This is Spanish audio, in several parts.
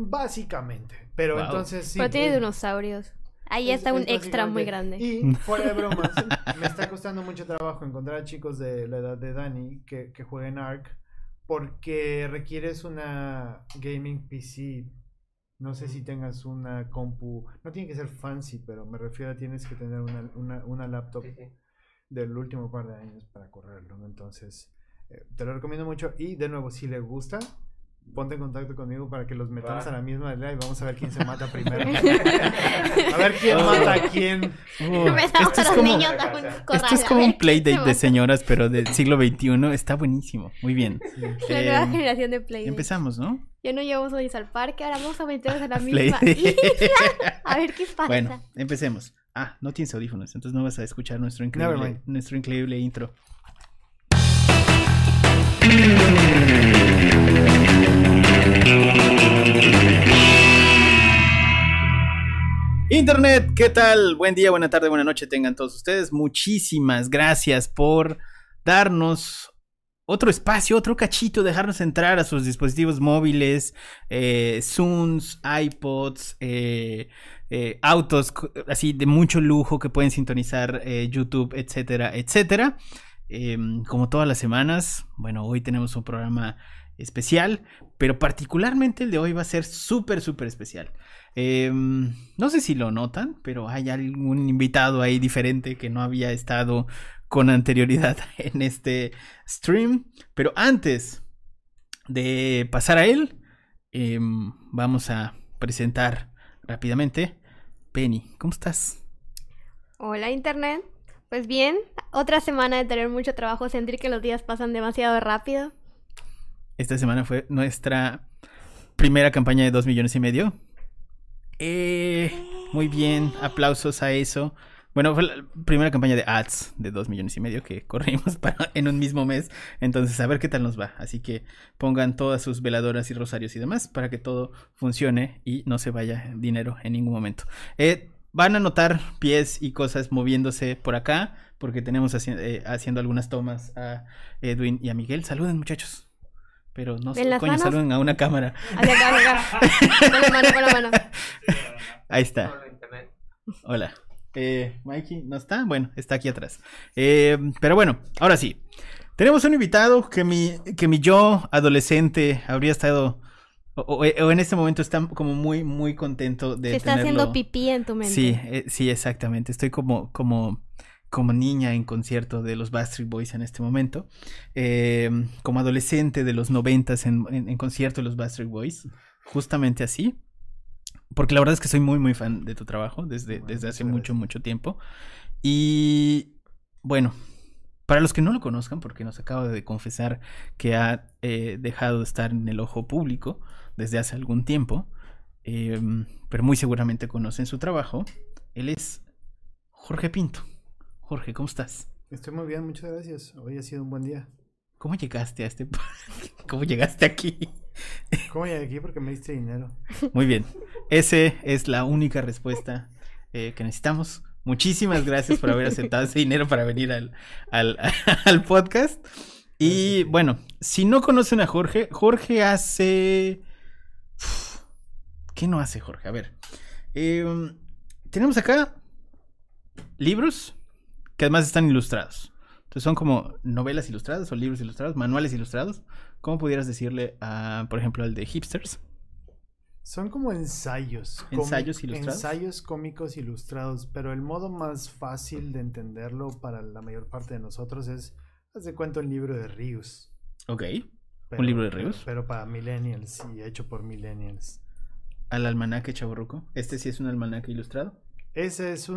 Básicamente. Pero wow. Entonces sí. Pero tiene dinosaurios. Ahí está un extra muy grande. Y fuera de bromas, me está costando mucho trabajo encontrar a chicos de la edad de Dani que jueguen Ark, porque requieres una gaming PC. No sé si tengas una compu. No tiene que ser fancy, pero me refiero a tienes que tener una laptop del último par de años para correrlo, ¿no? Entonces, te lo recomiendo mucho. Y de nuevo, si le gusta, ponte en contacto conmigo para que los metamos a la misma idea y vamos a ver quién se mata primero. A ver quién mata a quién. Esto es como un Play-Date de señoras, pero del siglo XXI. Está buenísimo. Muy bien. Sí. La nueva generación de Play-Date. Empezamos, ¿no? Ya no llevamos hoy al parque, ahora vamos a meternos a la misma isla. A ver qué pasa. Bueno, empecemos. Ah, no tienes audífonos, entonces no vas a escuchar nuestro increíble intro. Internet, ¿qué tal? Buen día, buena tarde, buena noche tengan todos ustedes. Muchísimas gracias por darnos otro espacio, otro cachito, dejarnos entrar a sus dispositivos móviles, Zooms, iPods, autos así de mucho lujo que pueden sintonizar, YouTube, etcétera, etcétera. Como todas las semanas, bueno, hoy tenemos un programa especial, pero particularmente el de hoy va a ser súper, súper especial. No sé si lo notan, pero hay algún invitado ahí diferente que no había estado con anterioridad en este stream. Pero antes de pasar a él, vamos a presentar rápidamente. Penny, ¿cómo estás? Hola, Internet. Pues bien, otra semana de tener mucho trabajo, sentir que los días pasan demasiado rápido. Esta semana fue nuestra primera campaña de 2,5 millones. Muy bien, aplausos a eso. Bueno, fue la primera campaña de ads de 2,5 millones que corrimos en un mismo mes. Entonces, a ver qué tal nos va. Así que pongan todas sus veladoras y rosarios y demás para que todo funcione y no se vaya dinero en ningún momento. Van a notar pies y cosas moviéndose por acá porque tenemos haciendo algunas tomas a Edwin y a Miguel. Saluden, muchachos. Pero no sé, coño, saluden a una cámara. Hacia acá, con la mano, con la mano. Ahí está. Hola. Mikey, ¿no está? Bueno, está aquí atrás. Pero bueno, ahora sí. Tenemos un invitado que mi yo adolescente habría estado... O en este momento está como muy, muy contento de tenerlo. Te está haciendo pipí en tu mente. Sí, sí, exactamente. Estoy como niña en concierto de los Backstreet Boys en este momento, como adolescente de los 90s en concierto de los Backstreet Boys, justamente así, porque la verdad es que soy muy muy fan de tu trabajo desde hace mucho mucho tiempo. Y bueno, para los que no lo conozcan, porque nos acaba de confesar que ha dejado de estar en el ojo público desde hace algún tiempo, pero muy seguramente conocen su trabajo. Él es Jorge Pinto. Jorge, ¿cómo estás? Estoy muy bien, muchas gracias. Hoy ha sido un buen día. ¿Cómo llegaste a este parque? ¿Cómo llegaste aquí? ¿Cómo llegué aquí? Porque me diste dinero. Muy bien. Esa es la única respuesta que necesitamos. Muchísimas gracias por haber aceptado ese dinero para venir al podcast. Y bueno, si no conocen a Jorge, Jorge hace... ¿Qué no hace Jorge? A ver. Tenemos acá libros que además están ilustrados. Entonces son como novelas ilustradas o libros ilustrados, manuales ilustrados. ¿Cómo pudieras decirle, por ejemplo, al de Hipsters? Son como ensayos. ¿Ensayos ilustrados? Ensayos cómicos ilustrados, pero el modo más fácil de entenderlo para la mayor parte de nosotros es, haz de cuenta, un libro de Ríos. Ok, ¿un libro de Ríos? Pero para millennials y hecho por millennials. ¿Al almanaque chavorruco? ¿Este sí es un almanaque ilustrado? Ese es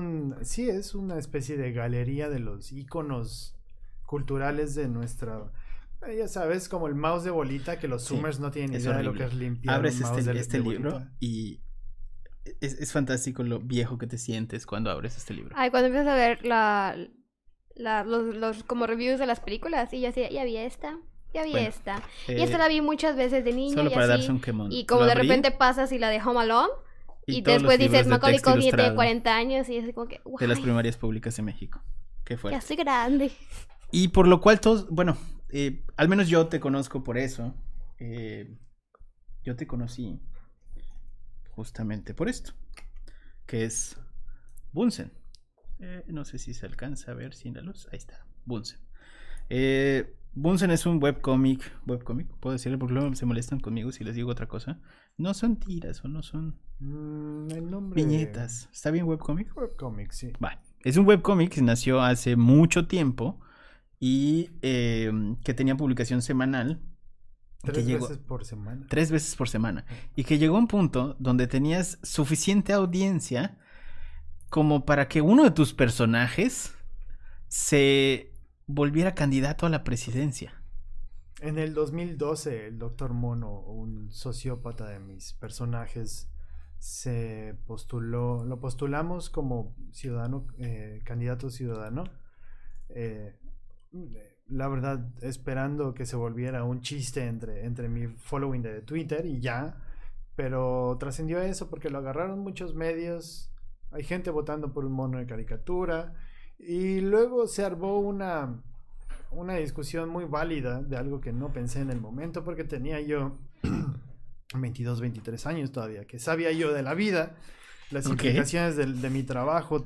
es una especie de galería de los íconos culturales de nuestra, ya sabes, como el mouse de bolita, que los Zoomers no tienen idea horrible de lo que es limpiar. Abres un mouse este libro bolita. Y es fantástico lo viejo que te sientes cuando abres este libro. Ay, cuando empiezas a ver los como reviews de las películas y ya vi esta. Ya vi esta. Y esta la vi muchas veces de niño. Solo para darse un quemón. Y como de repente pasas y la de Home Alone. Y después dices, Macaulay Culkin tiene 40 años y es como que... Guay. De las primarias públicas en México. Qué fuerte. Ya soy grande. Y por lo cual todos... Bueno, al menos yo te conozco por eso. Yo te conocí justamente por esto, que es Bunsen. No sé si se alcanza a ver sin la luz. Ahí está, Bunsen. Bunsen es un webcomic. ¿Webcomic? Puedo decirle porque luego se molestan conmigo si les digo otra cosa. No son tiras o no son el nombre... viñetas. ¿Está bien webcomic? Webcomic, sí. Vale. Es un webcomic que nació hace mucho tiempo y que tenía publicación semanal. Tres veces por semana. Y que llegó a un punto donde tenías suficiente audiencia como para que uno de tus personajes se volviera candidato a la presidencia. En el 2012, el Dr. Mono, un sociópata de mis personajes, se postuló, lo postulamos como ciudadano, candidato ciudadano. La verdad, esperando que se volviera un chiste entre mi following de Twitter y ya, pero trascendió eso porque lo agarraron muchos medios, hay gente votando por un mono de caricatura y luego se armó una discusión muy válida de algo que no pensé en el momento porque tenía yo 22, 23 años todavía, que sabía yo de la vida, las implicaciones de mi trabajo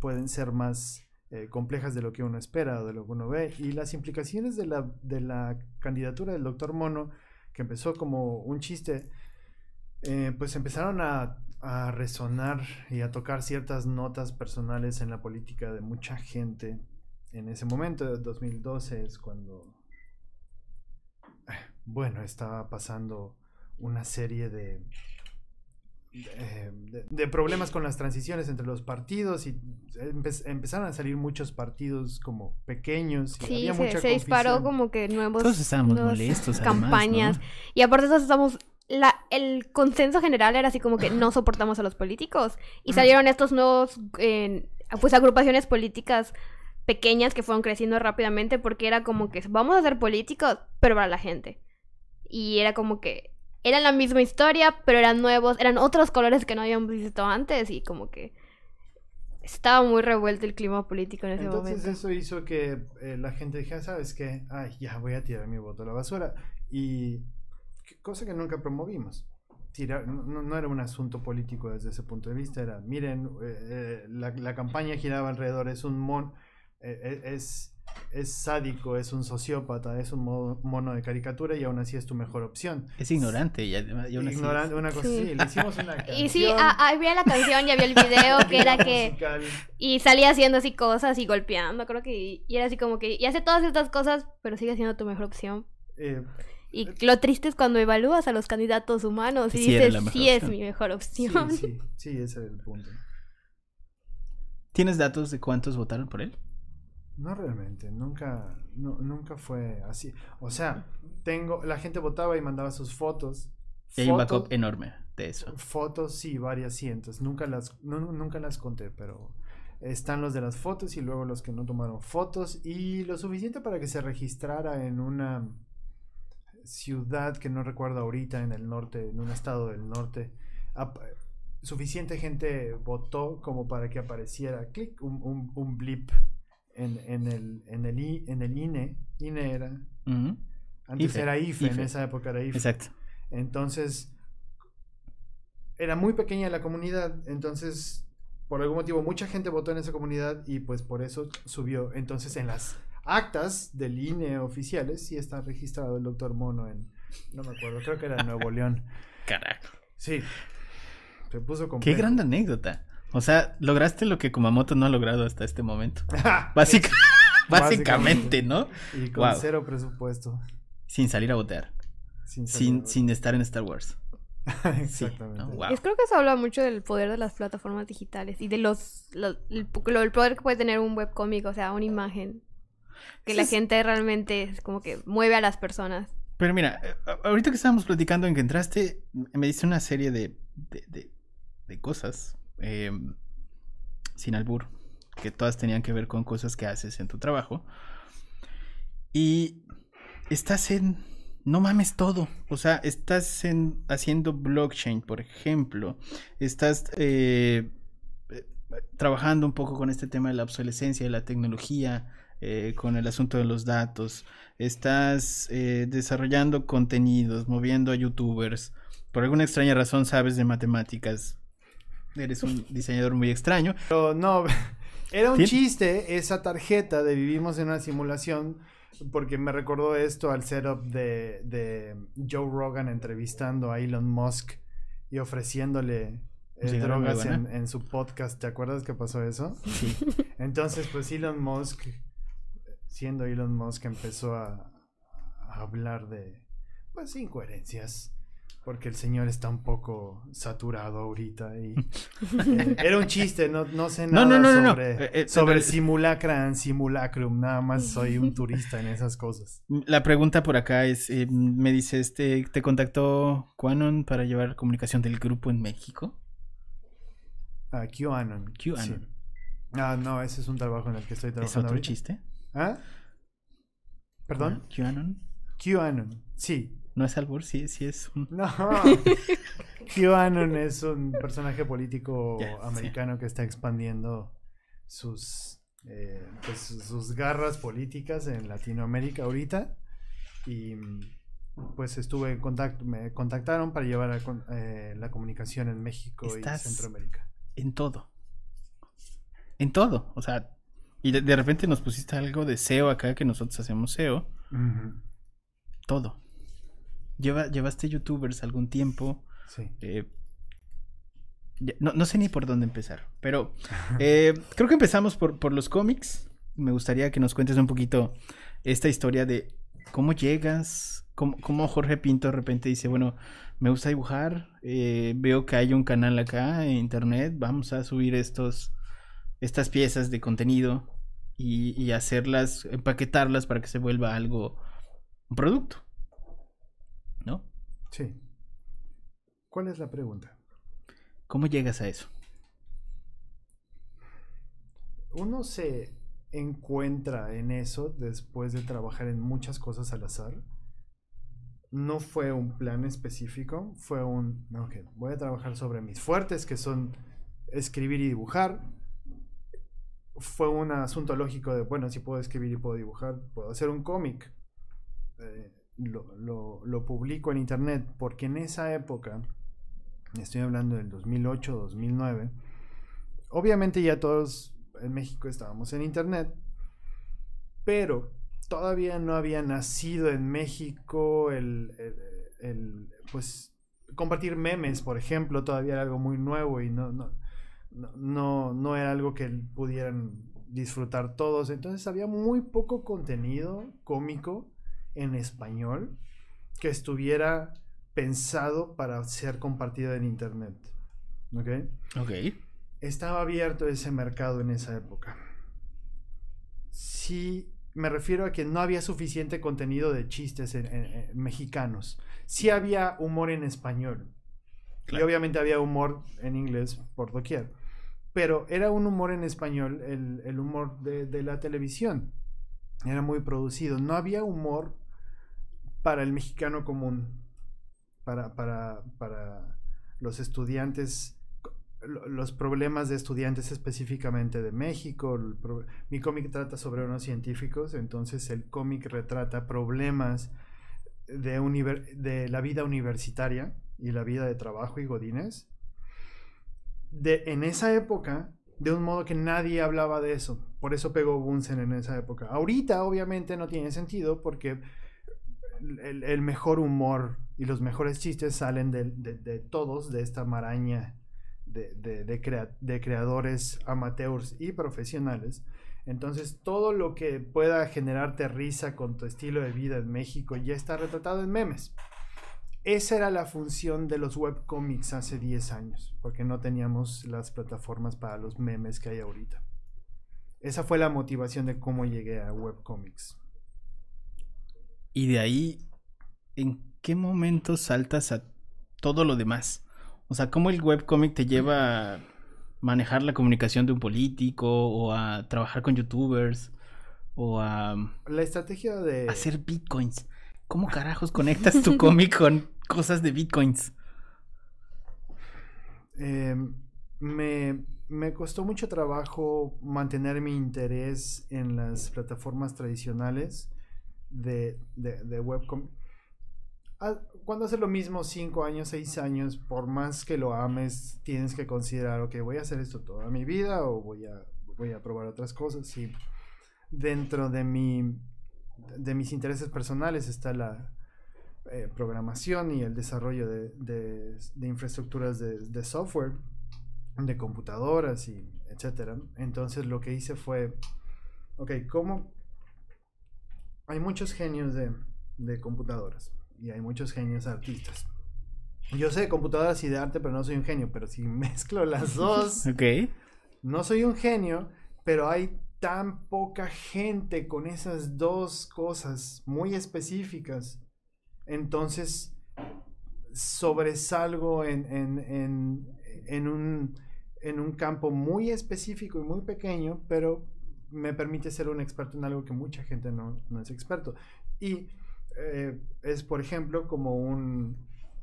pueden ser más... complejas de lo que uno espera o de lo que uno ve, y las implicaciones de la candidatura del Dr. Mono, que empezó como un chiste, pues empezaron a resonar y a tocar ciertas notas personales en la política de mucha gente en ese momento. 2012 es cuando estaba pasando una serie de problemas con las transiciones entre los partidos y empezaron a salir muchos partidos como pequeños y había mucha confusión. Disparó como que nuevos campañas, además, ¿no? Y aparte todos estamos el consenso general era así como que no soportamos a los políticos y salieron estos nuevos pues agrupaciones políticas pequeñas que fueron creciendo rápidamente porque era como que vamos a hacer políticos pero para la gente, y era como que era la misma historia, pero eran nuevos, eran otros colores que no habíamos visto antes y como que estaba muy revuelto el clima político en ese momento. Entonces eso hizo que la gente dijera, ¿sabes qué? Ay, ya voy a tirar mi voto a la basura. Y cosa que nunca promovimos. No era un asunto político desde ese punto de vista, era, miren, la campaña giraba alrededor, es un es sádico, es un sociópata, es un mono de caricatura y aún así es tu mejor opción. Es ignorante. Ignorante, una cosa así. Le hicimos una canción. Y sí, había la canción y había el video que era que... musical. Y salía haciendo así cosas y golpeando, creo que... Y era así como que... Y hace todas estas cosas, pero sigue siendo tu mejor opción. Y lo triste es cuando evalúas a los candidatos humanos y dices, sí es mi mejor opción. Sí, ese era el punto. ¿Tienes datos de cuántos votaron por él? No realmente, nunca fue así. O sea, la gente votaba y mandaba sus fotos. Y hay un backup enorme de eso. Fotos, sí, varias cientos. Nunca las conté, pero están los de las fotos y luego los que no tomaron fotos. Y lo suficiente para que se registrara en una ciudad que no recuerdo ahorita, en el norte, en un estado del norte. Suficiente gente votó como para que apareciera clic, un blip. En el INE era, antes IFE, era IFE, en esa época era IFE. Exacto. Entonces, era muy pequeña la comunidad, entonces, por algún motivo, mucha gente votó en esa comunidad y pues por eso subió. Entonces, en las actas del INE oficiales sí está registrado el Dr. Mono no me acuerdo, creo que era Nuevo León. Carajo. Sí, se puso complejo. Qué gran anécdota. O sea, lograste lo que Kumamoto no ha logrado hasta este momento. Básicamente, ¿no? Y con cero presupuesto. Sin salir a votar. Sin estar en Star Wars. Exactamente. Sí, ¿no? Wow. Yo creo que eso habla mucho del poder de las plataformas digitales y de el poder que puede tener un webcomic, o sea, una imagen. Que la gente realmente es como que mueve a las personas. Pero mira, ahorita que estábamos platicando en que entraste, me diste una serie de cosas. Sin albur, que todas tenían que ver con cosas que haces en tu trabajo y estás en no mames todo, o sea, estás haciendo blockchain, por ejemplo, estás trabajando un poco con este tema de la obsolescencia de la tecnología, con el asunto de los datos, estás desarrollando contenidos, moviendo a youtubers. por alguna extraña razón sabes de matemáticas. Eres un diseñador muy extraño. Pero no, era un chiste esa tarjeta de Vivimos en una simulación, porque me recordó esto al setup de Joe Rogan entrevistando a Elon Musk y ofreciéndole drogas en su podcast. ¿Te acuerdas que pasó eso? Sí. Entonces, pues Elon Musk, siendo Elon Musk, empezó a hablar de, pues, incoherencias, porque el señor está un poco saturado ahorita y era un chiste, no sé nada sobre simulacra, simulacrum, nada más soy un turista en esas cosas. La pregunta por acá es, me dice, ¿te contactó QAnon para llevar comunicación del grupo en México? Ah, QAnon. QAnon. Sí. Ah, no, ese es un trabajo en el que estoy trabajando. ¿Es otro ahorita chiste? ¿Ah? ¿Perdón? ¿QAnon? QAnon, sí. No es albur, sí es un... No, QAnon es un personaje político americano que está expandiendo sus garras políticas en Latinoamérica ahorita. Y pues estuve en contacto, me contactaron para llevar la comunicación en México y Centroamérica. En todo, o sea, y de repente nos pusiste algo de SEO acá, que nosotros hacemos SEO. Uh-huh. Todo. Llevaste youtubers algún tiempo. Sí. No sé ni por dónde empezar, pero creo que empezamos por los cómics. Me gustaría que nos cuentes un poquito esta historia de cómo llegas, cómo Jorge Pinto de repente dice, bueno, me gusta dibujar, veo que hay un canal acá en internet, vamos a subir estas piezas de contenido y hacerlas, empaquetarlas para que se vuelva algo, un producto. ¿No? Sí. ¿Cuál es la pregunta? ¿Cómo llegas a eso? Uno se encuentra en eso después de trabajar en muchas cosas al azar. No fue un plan específico, fue voy a trabajar sobre mis fuertes, que son escribir y dibujar. Fue un asunto lógico de, bueno, si puedo escribir y puedo dibujar, puedo hacer un cómic. Lo publico en internet, porque en esa época, estoy hablando del 2008, 2009, obviamente ya todos en México estábamos en internet, pero todavía no había nacido en México pues compartir memes, por ejemplo, todavía era algo muy nuevo y no era algo que pudieran disfrutar todos. Entonces había muy poco contenido cómico en español que estuviera pensado para ser compartido en internet. ¿Ok? Estaba abierto ese mercado en esa época. Sí, me refiero a que no había suficiente contenido de chistes en mexicanos. Sí había humor en español. Claro. Y obviamente había humor en inglés por doquier. Pero era un humor en español, el humor de la televisión. Era muy producido. No había humor para el mexicano común, para los estudiantes, los problemas de estudiantes específicamente de México. Mi cómic trata sobre unos científicos, entonces el cómic retrata problemas de la vida universitaria y la vida de trabajo y godines en esa época, de un modo que nadie hablaba de eso. Por eso pegó Bunsen en esa época. Ahorita obviamente no tiene sentido, porque el mejor humor y los mejores chistes salen de todos, de esta maraña de creadores amateurs y profesionales. Entonces todo lo que pueda generarte risa con tu estilo de vida en México ya está retratado en memes. Esa era la función de los webcomics hace 10 años, porque no teníamos las plataformas para los memes que hay ahorita. Esa fue la motivación de cómo llegué a webcomics. Y de ahí, ¿en qué momento saltas a todo lo demás? O sea, ¿cómo el webcomic te lleva a manejar la comunicación de un político, o a trabajar con youtubers, o a... La estrategia de... hacer bitcoins. ¿Cómo carajos conectas tu cómic con cosas de bitcoins? Me costó mucho trabajo mantener mi interés en las plataformas tradicionales de webcomic. Cuando haces lo mismo 5 años, 6 años, por más que lo ames, tienes que considerar, ok, voy a hacer esto toda mi vida o voy a probar otras cosas. Y dentro de mis intereses personales está la programación y el desarrollo de infraestructuras de software, de computadoras, y etcétera. Entonces lo que hice fue, ok, ¿cómo? Hay muchos genios de computadoras y hay muchos genios artistas. Yo sé de computadoras y de arte, pero no soy un genio. Pero si mezclo las dos, okay, no soy un genio, pero hay tan poca gente con esas dos cosas muy específicas. Entonces sobresalgo en un campo muy específico y muy pequeño, pero me permite ser un experto en algo que mucha gente no es experto. Y es, por ejemplo, como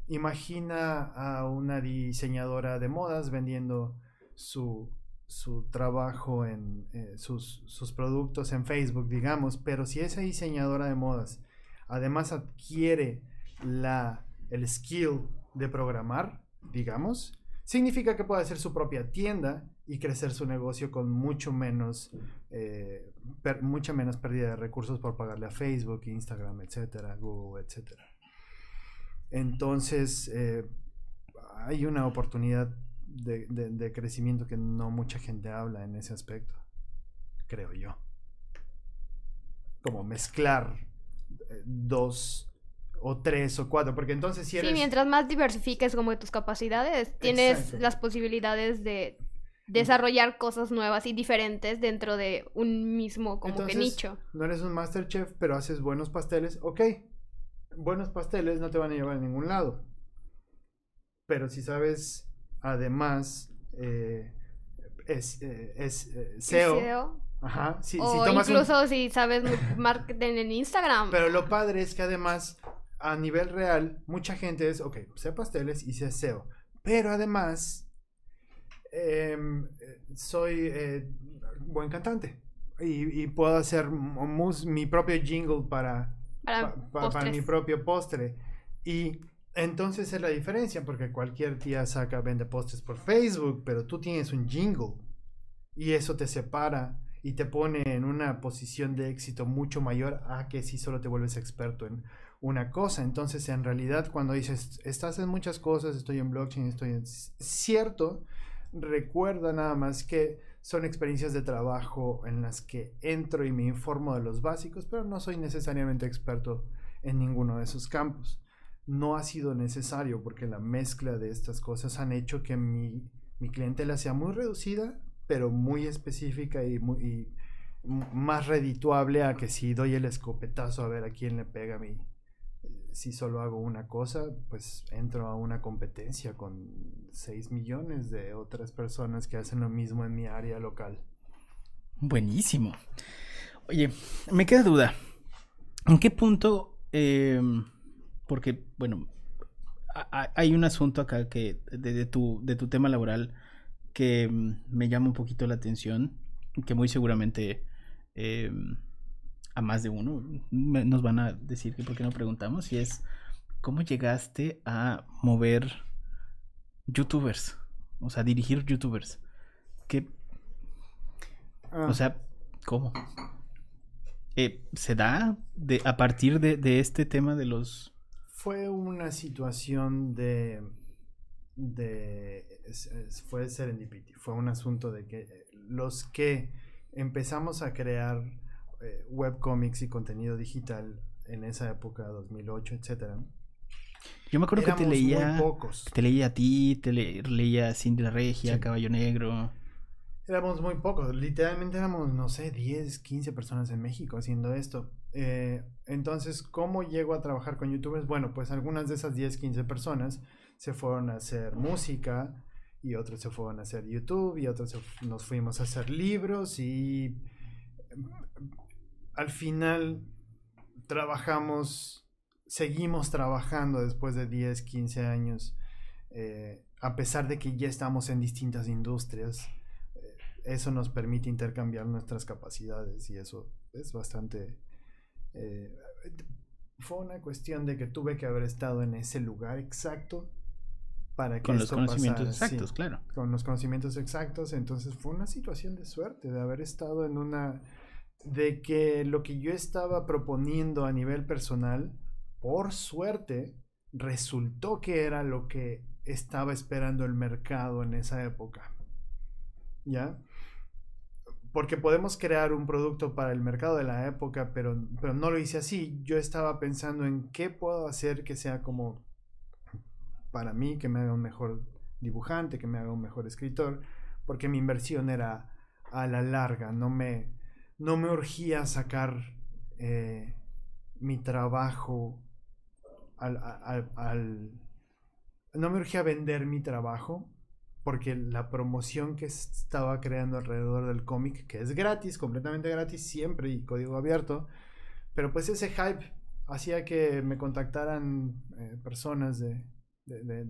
imagina a una diseñadora de modas vendiendo su trabajo en sus productos en Facebook, digamos, pero si esa diseñadora de modas además adquiere el skill de programar, digamos, significa que puede hacer su propia tienda y crecer su negocio con mucha menos pérdida de recursos por pagarle a Facebook, Instagram, etcétera, Google, etcétera. Entonces hay una oportunidad de crecimiento que no mucha gente habla en ese aspecto, creo yo. Como mezclar dos o tres o cuatro, porque entonces si eres... Sí, mientras más diversifiques como tus capacidades, tienes, exacto, las posibilidades de desarrollar cosas nuevas y diferentes dentro de un mismo como entonces, que nicho. No eres un MasterChef, pero haces buenos pasteles, ok. Buenos pasteles no te van a llevar a ningún lado. Pero si sabes, además, SEO. Ajá, o incluso si sabes marketing en Instagram. Pero lo padre es que además, a nivel real, mucha gente es, ok, sé pasteles y sé SEO. Pero además, soy buen cantante. Y puedo hacer mi propio jingle para mi propio postre. Y entonces es la diferencia, porque cualquier tía vende postres por Facebook, pero tú tienes un jingle. Y eso te separa y te pone en una posición de éxito mucho mayor a que si solo te vuelves experto en una cosa. Entonces, en realidad, cuando dices, estás en muchas cosas, estoy en blockchain, estoy en... Cierto, recuerda nada más que son experiencias de trabajo en las que entro y me informo de los básicos, pero no soy necesariamente experto en ninguno de esos campos. No ha sido necesario, porque la mezcla de estas cosas han hecho que mi clientela sea muy reducida, pero muy específica y más redituable a que si doy el escopetazo a ver a quién le pega a mí. Si solo hago una cosa, pues entro a una competencia con 6 millones de otras personas que hacen lo mismo en mi área local. Buenísimo. Oye, me queda duda. ¿En qué punto? Porque, bueno, hay un asunto acá que de tu tema laboral que me llama un poquito la atención, que muy seguramente a más de uno nos van a decir que por qué no preguntamos, y es ¿cómo llegaste a mover youtubers? O sea, dirigir youtubers. ¿Qué? O sea, ¿cómo? ¿Se da a partir de este tema de los...? Fue una situación fue serendipity, fue un asunto de que los que empezamos a crear webcomics y contenido digital en esa época, 2008, etcétera. Yo me acuerdo que te leía a ti, leía a Cinderella Regia, sí, Caballo Negro. Éramos muy pocos, literalmente éramos, no sé, 10, 15 personas en México haciendo esto. Entonces, ¿cómo llego a trabajar con youtubers? Bueno, pues algunas de esas 10, 15 personas se fueron a hacer música, y otros se fueron a hacer YouTube, y otros nos fuimos a hacer libros, y al final seguimos trabajando después de 10, 15 años, a pesar de que ya estamos en distintas industrias. Eso nos permite intercambiar nuestras capacidades, y eso es bastante... Fue una cuestión de que tuve que haber estado en ese lugar exacto para que con los conocimientos pasara. Exactos, sí, claro. Con los conocimientos exactos, entonces fue una situación de suerte de haber estado en una... de que lo que yo estaba proponiendo a nivel personal, por suerte, resultó que era lo que estaba esperando el mercado en esa época. ¿Ya? Porque podemos crear un producto para el mercado de la época, pero no lo hice así. Yo estaba pensando en qué puedo hacer que sea como para mí, que me haga un mejor dibujante, que me haga un mejor escritor, porque mi inversión era a la larga. No me urgía sacar mi trabajo no me urgía vender mi trabajo, porque la promoción que estaba creando alrededor del cómic, que es gratis, completamente gratis siempre y código abierto, pero pues ese hype hacía que me contactaran personas de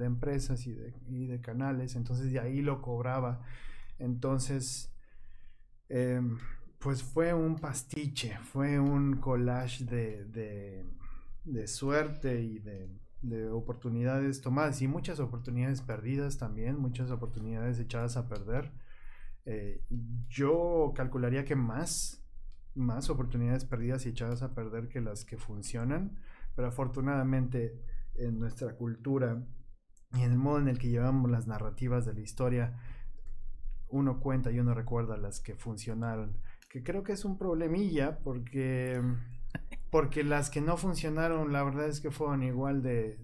empresas y de canales, entonces de ahí lo cobraba. Entonces pues fue un pastiche, fue un collage de suerte y de oportunidades tomadas, y muchas oportunidades perdidas también, muchas oportunidades echadas a perder. Yo calcularía que más oportunidades perdidas y echadas a perder que las que funcionan, pero afortunadamente en nuestra cultura y en el modo en el que llevamos las narrativas de la historia, uno cuenta y uno recuerda las que funcionaron, que creo que es un problemilla, porque las que no funcionaron, la verdad es que fueron igual de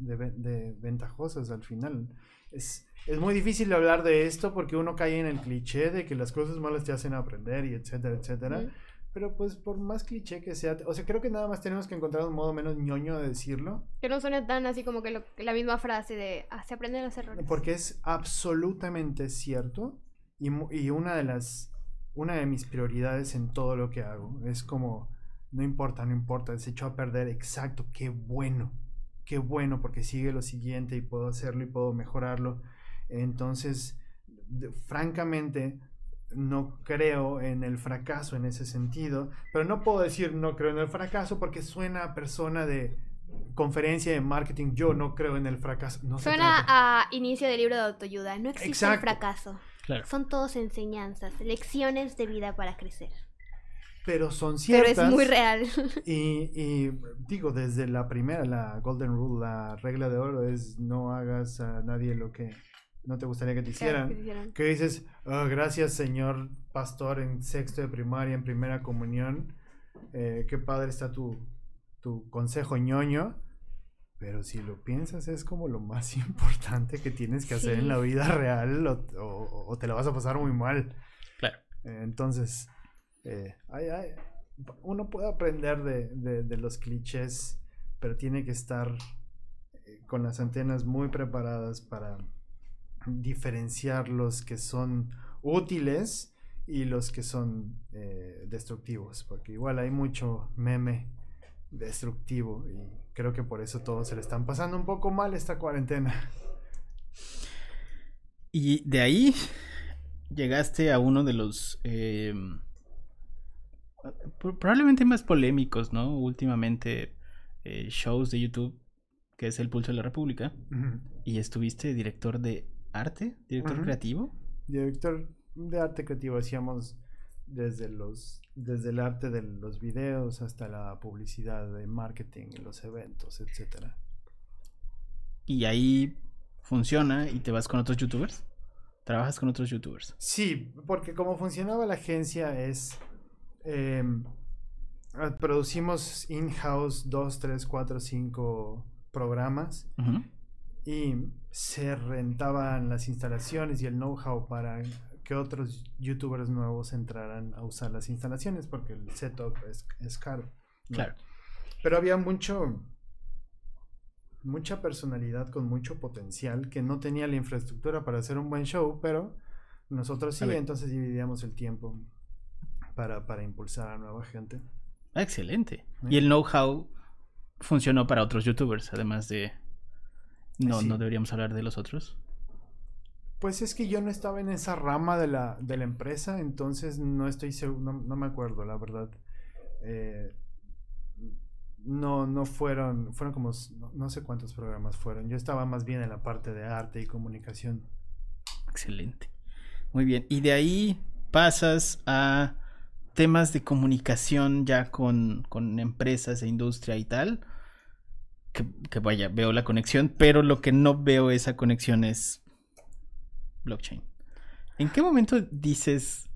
ventajosas al final. Es muy difícil hablar de esto porque uno cae en el cliché de que las cosas malas te hacen aprender y etcétera, etcétera. Pero pues por más cliché que sea, o sea, creo que nada más tenemos que encontrar un modo menos ñoño de decirlo. Que no suene tan así como que la misma frase de se aprenden los errores. Porque es absolutamente cierto, y una de mis prioridades en todo lo que hago es como... No importa, se echó a perder, exacto, qué bueno, porque sigue lo siguiente y puedo hacerlo y puedo mejorarlo. Entonces, francamente, no creo en el fracaso en ese sentido, pero no puedo decir no creo en el fracaso porque suena a persona de conferencia de marketing, yo no creo en el fracaso. No suena a inicio del libro de autoayuda, no existe exacto. El fracaso, claro. Son todos enseñanzas, lecciones de vida para crecer. Pero son ciertas. Pero es muy real. Y digo, desde la primera, la Golden Rule, la regla de oro es no hagas a nadie lo que no te gustaría que te hicieran. Claro, que dices, gracias señor pastor en sexto de primaria, en primera comunión, qué padre está tu consejo ñoño. Pero si lo piensas, es como lo más importante que tienes que hacer en la vida real o te la vas a pasar muy mal. Claro. Entonces... uno puede aprender de los clichés, pero tiene que estar con las antenas muy preparadas para diferenciar los que son útiles y los que son destructivos, porque igual hay mucho meme destructivo y creo que por eso todos se le están pasando un poco mal esta cuarentena. Y de ahí llegaste a uno de los probablemente más polémicos, ¿no? Últimamente shows de YouTube, que es el Pulso de la República. Uh-huh. Y estuviste director de arte, director uh-huh. creativo. Director de arte creativo, hacíamos desde el arte de los videos hasta la publicidad de marketing, los eventos, etcétera. Y ahí funciona y te vas con otros youtubers. ¿Trabajas con otros youtubers? Sí, porque como funcionaba la agencia es... producimos in-house 2, 3, 4, 5 programas. Uh-huh. Y se rentaban las instalaciones y el know-how para que otros youtubers nuevos entraran a usar las instalaciones, porque el setup es caro, ¿no? Claro. Pero había mucha personalidad con mucho potencial que no tenía la infraestructura para hacer un buen show, pero nosotros sí, entonces dividíamos el tiempo para impulsar a nueva gente. Excelente. ¿Sí? Y el know-how funcionó para otros youtubers, además de... No, sí. ¿No deberíamos hablar de los otros? Pues es que yo no estaba en esa rama de la empresa, entonces no estoy seguro, no me acuerdo, la verdad. no fueron, como no sé cuántos programas fueron. Yo estaba más bien en la parte de arte y comunicación. Excelente, muy bien. Y de ahí pasas a temas de comunicación ya con empresas e industria y tal. Que vaya, veo la conexión, pero lo que no veo esa conexión es blockchain. ¿En qué momento dices,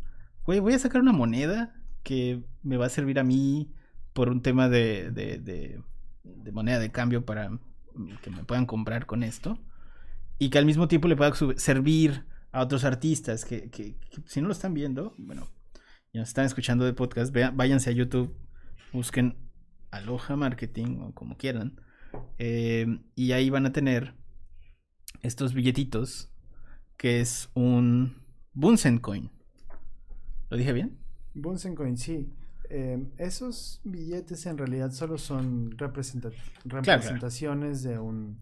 güey, voy a sacar una moneda que me va a servir a mí por un tema de moneda de cambio para que me puedan comprar con esto y que al mismo tiempo le pueda servir a otros artistas que si no lo están viendo, bueno, y nos están escuchando de podcast, váyanse a YouTube, busquen Aloha Marketing o como quieran. Y ahí van a tener estos billetitos que es un Bunsen Coin. ¿Lo dije bien? Bunsen Coin, sí. Esos billetes en realidad solo son representaciones de un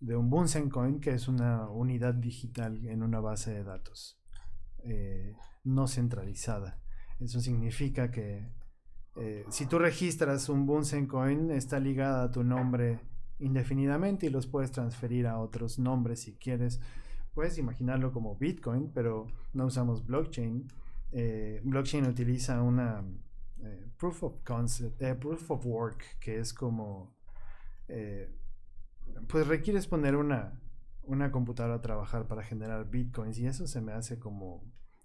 Bunsen Coin, que es una unidad digital en una base de datos no centralizada. Eso significa que si tú registras un Bunsen Coin, está ligada a tu nombre indefinidamente y los puedes transferir a otros nombres si quieres. Puedes imaginarlo como Bitcoin, pero no usamos blockchain. Blockchain utiliza una proof of work, que es como pues requieres poner una computadora a trabajar para generar bitcoins, y eso se me hace como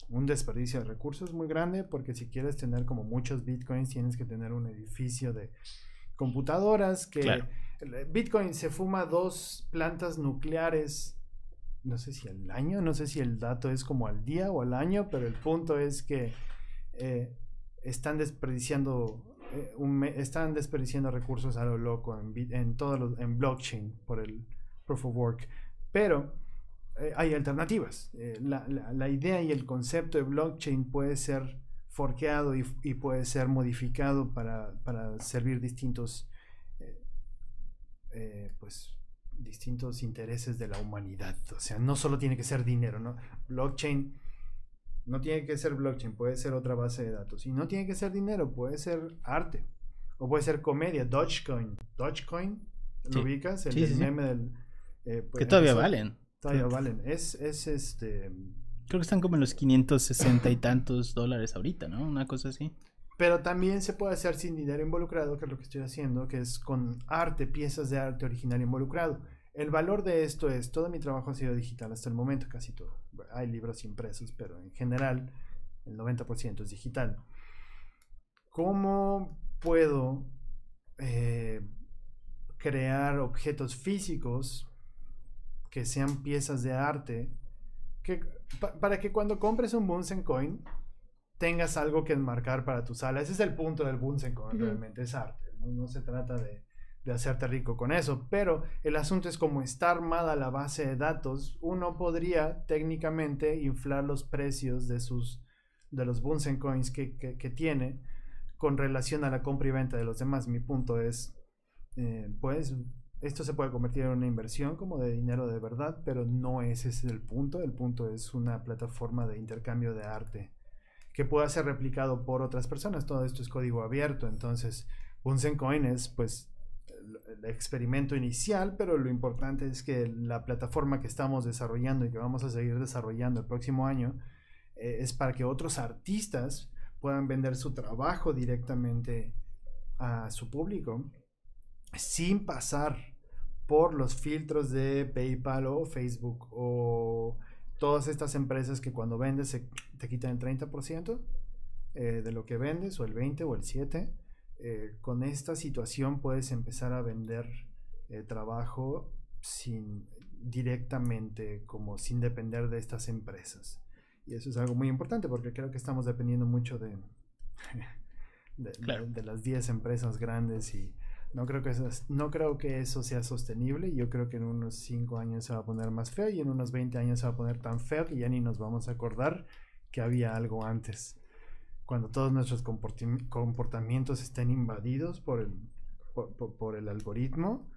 un desperdicio de recursos muy grande, porque si quieres tener como muchos bitcoins tienes que tener un edificio de computadoras que... Claro. Bitcoin se fuma 2 plantas nucleares, no sé si al año, no sé si el dato es como al día o al año, pero el punto es que están desperdiciando recursos a lo loco en blockchain por el proof of work. Pero hay alternativas. La idea y el concepto de blockchain puede ser forkeado y puede ser modificado para servir distintos distintos intereses de la humanidad. O sea, no solo tiene que ser dinero, ¿no? Blockchain no tiene que ser blockchain, puede ser otra base de datos. Y no tiene que ser dinero, puede ser arte o puede ser comedia. Dogecoin. Dogecoin, ¿lo ubicas? El meme del... que todavía valen. Todavía valen. Creo que están como en los 560 y tantos dólares ahorita, ¿no? Una cosa así. Pero también se puede hacer sin dinero involucrado, que es lo que estoy haciendo, que es con arte, piezas de arte original involucrado. El valor de esto es, todo mi trabajo ha sido digital hasta el momento, casi todo. Hay libros impresos, pero en general el 90% es digital. ¿Cómo puedo crear objetos físicos que sean piezas de arte para que cuando compres un Bunsen Coin tengas algo que enmarcar para tu sala? Ese es el punto del Bunsen Coin, realmente es arte, no se trata de hacerte rico con eso, pero el asunto es como está armada la base de datos. Uno podría técnicamente inflar los precios de los Bunsen Coins que tiene con relación a la compra y venta de los demás. Mi punto es, pues esto se puede convertir en una inversión como de dinero de verdad, pero no ese es el punto. El punto es una plataforma de intercambio de arte que pueda ser replicado por otras personas. Todo esto es código abierto, entonces Bunsen Coin es pues el experimento inicial, pero lo importante es que la plataforma que estamos desarrollando y que vamos a seguir desarrollando el próximo año es para que otros artistas puedan vender su trabajo directamente a su público sin pasar por los filtros de PayPal o Facebook o todas estas empresas que cuando vendes te quitan el 30% de lo que vendes, o el 20% o el 7%. Con esta situación puedes empezar a vender trabajo directamente, como sin depender de estas empresas. Y eso es algo muy importante, porque creo que estamos dependiendo mucho de las 10 empresas grandes, y no creo que eso sea sostenible. Yo creo que en unos 5 años se va a poner más feo, y en unos 20 años se va a poner tan feo que ya ni nos vamos a acordar que había algo antes, cuando todos nuestros comportamientos estén invadidos por el algoritmo.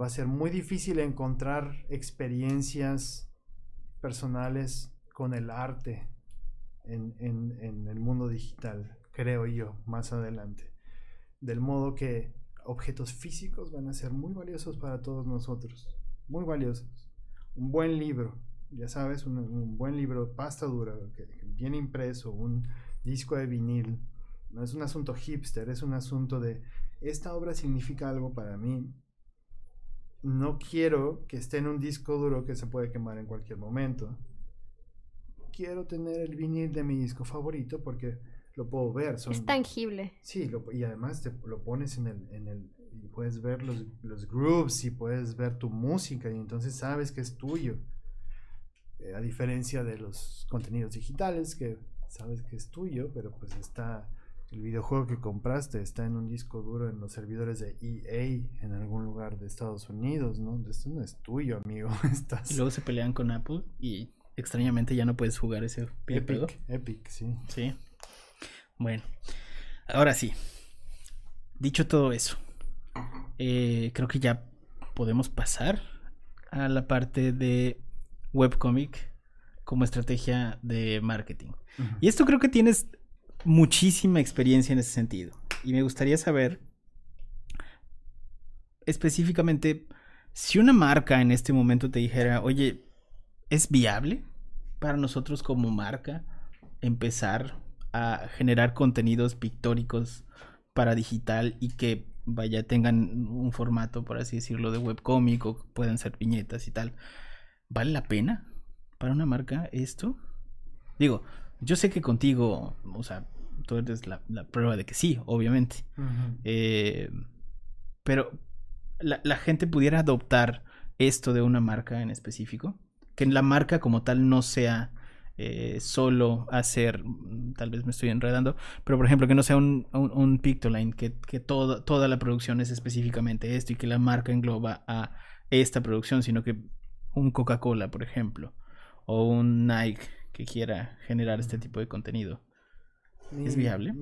Va a ser muy difícil encontrar experiencias personales con el arte en el mundo digital, creo yo, más adelante. Del modo que objetos físicos van a ser muy valiosos para todos nosotros, muy valiosos. Un buen libro, ya sabes, un buen libro, pasta dura, bien impreso, un disco de vinil. No es un asunto hipster, es un asunto de esta obra significa algo para mí. No quiero que esté en un disco duro que se puede quemar en cualquier momento. Quiero tener el vinil de mi disco favorito porque lo puedo ver. Son, es tangible. Sí, y además te lo pones y puedes ver los grooves y puedes ver tu música y entonces sabes que es tuyo. A diferencia de los contenidos digitales que sabes que es tuyo, pero pues está el videojuego que compraste, está en un disco duro en los servidores de EA en algún lugar de Estados Unidos, ¿no? Esto no es tuyo, amigo. Y luego se pelean con Apple y extrañamente ya no puedes jugar ese juego. Epic, sí. Sí. Bueno, ahora sí. Dicho todo eso, creo que ya podemos pasar a la parte de webcomic como estrategia de marketing. Uh-huh. Y esto creo que tienes muchísima experiencia en ese sentido. Y me gustaría saber específicamente si una marca en este momento te dijera, oye, ¿es viable para nosotros como marca empezar a generar contenidos pictóricos para digital y que vaya tengan un formato, por así decirlo, de webcomic o puedan ser viñetas y tal? ¿Vale la pena para una marca esto? Digo, yo sé que contigo, o sea, tú eres la prueba de que sí, obviamente. Uh-huh. Pero la gente pudiera adoptar esto de una marca en específico. Que la marca como tal no sea solo hacer, tal vez me estoy enredando, pero por ejemplo que no sea un Pictoline, que toda la producción es específicamente esto y que la marca engloba a esta producción, sino que un Coca-Cola, por ejemplo, o un Nike que quiera generar este tipo de contenido. ¿Es viable?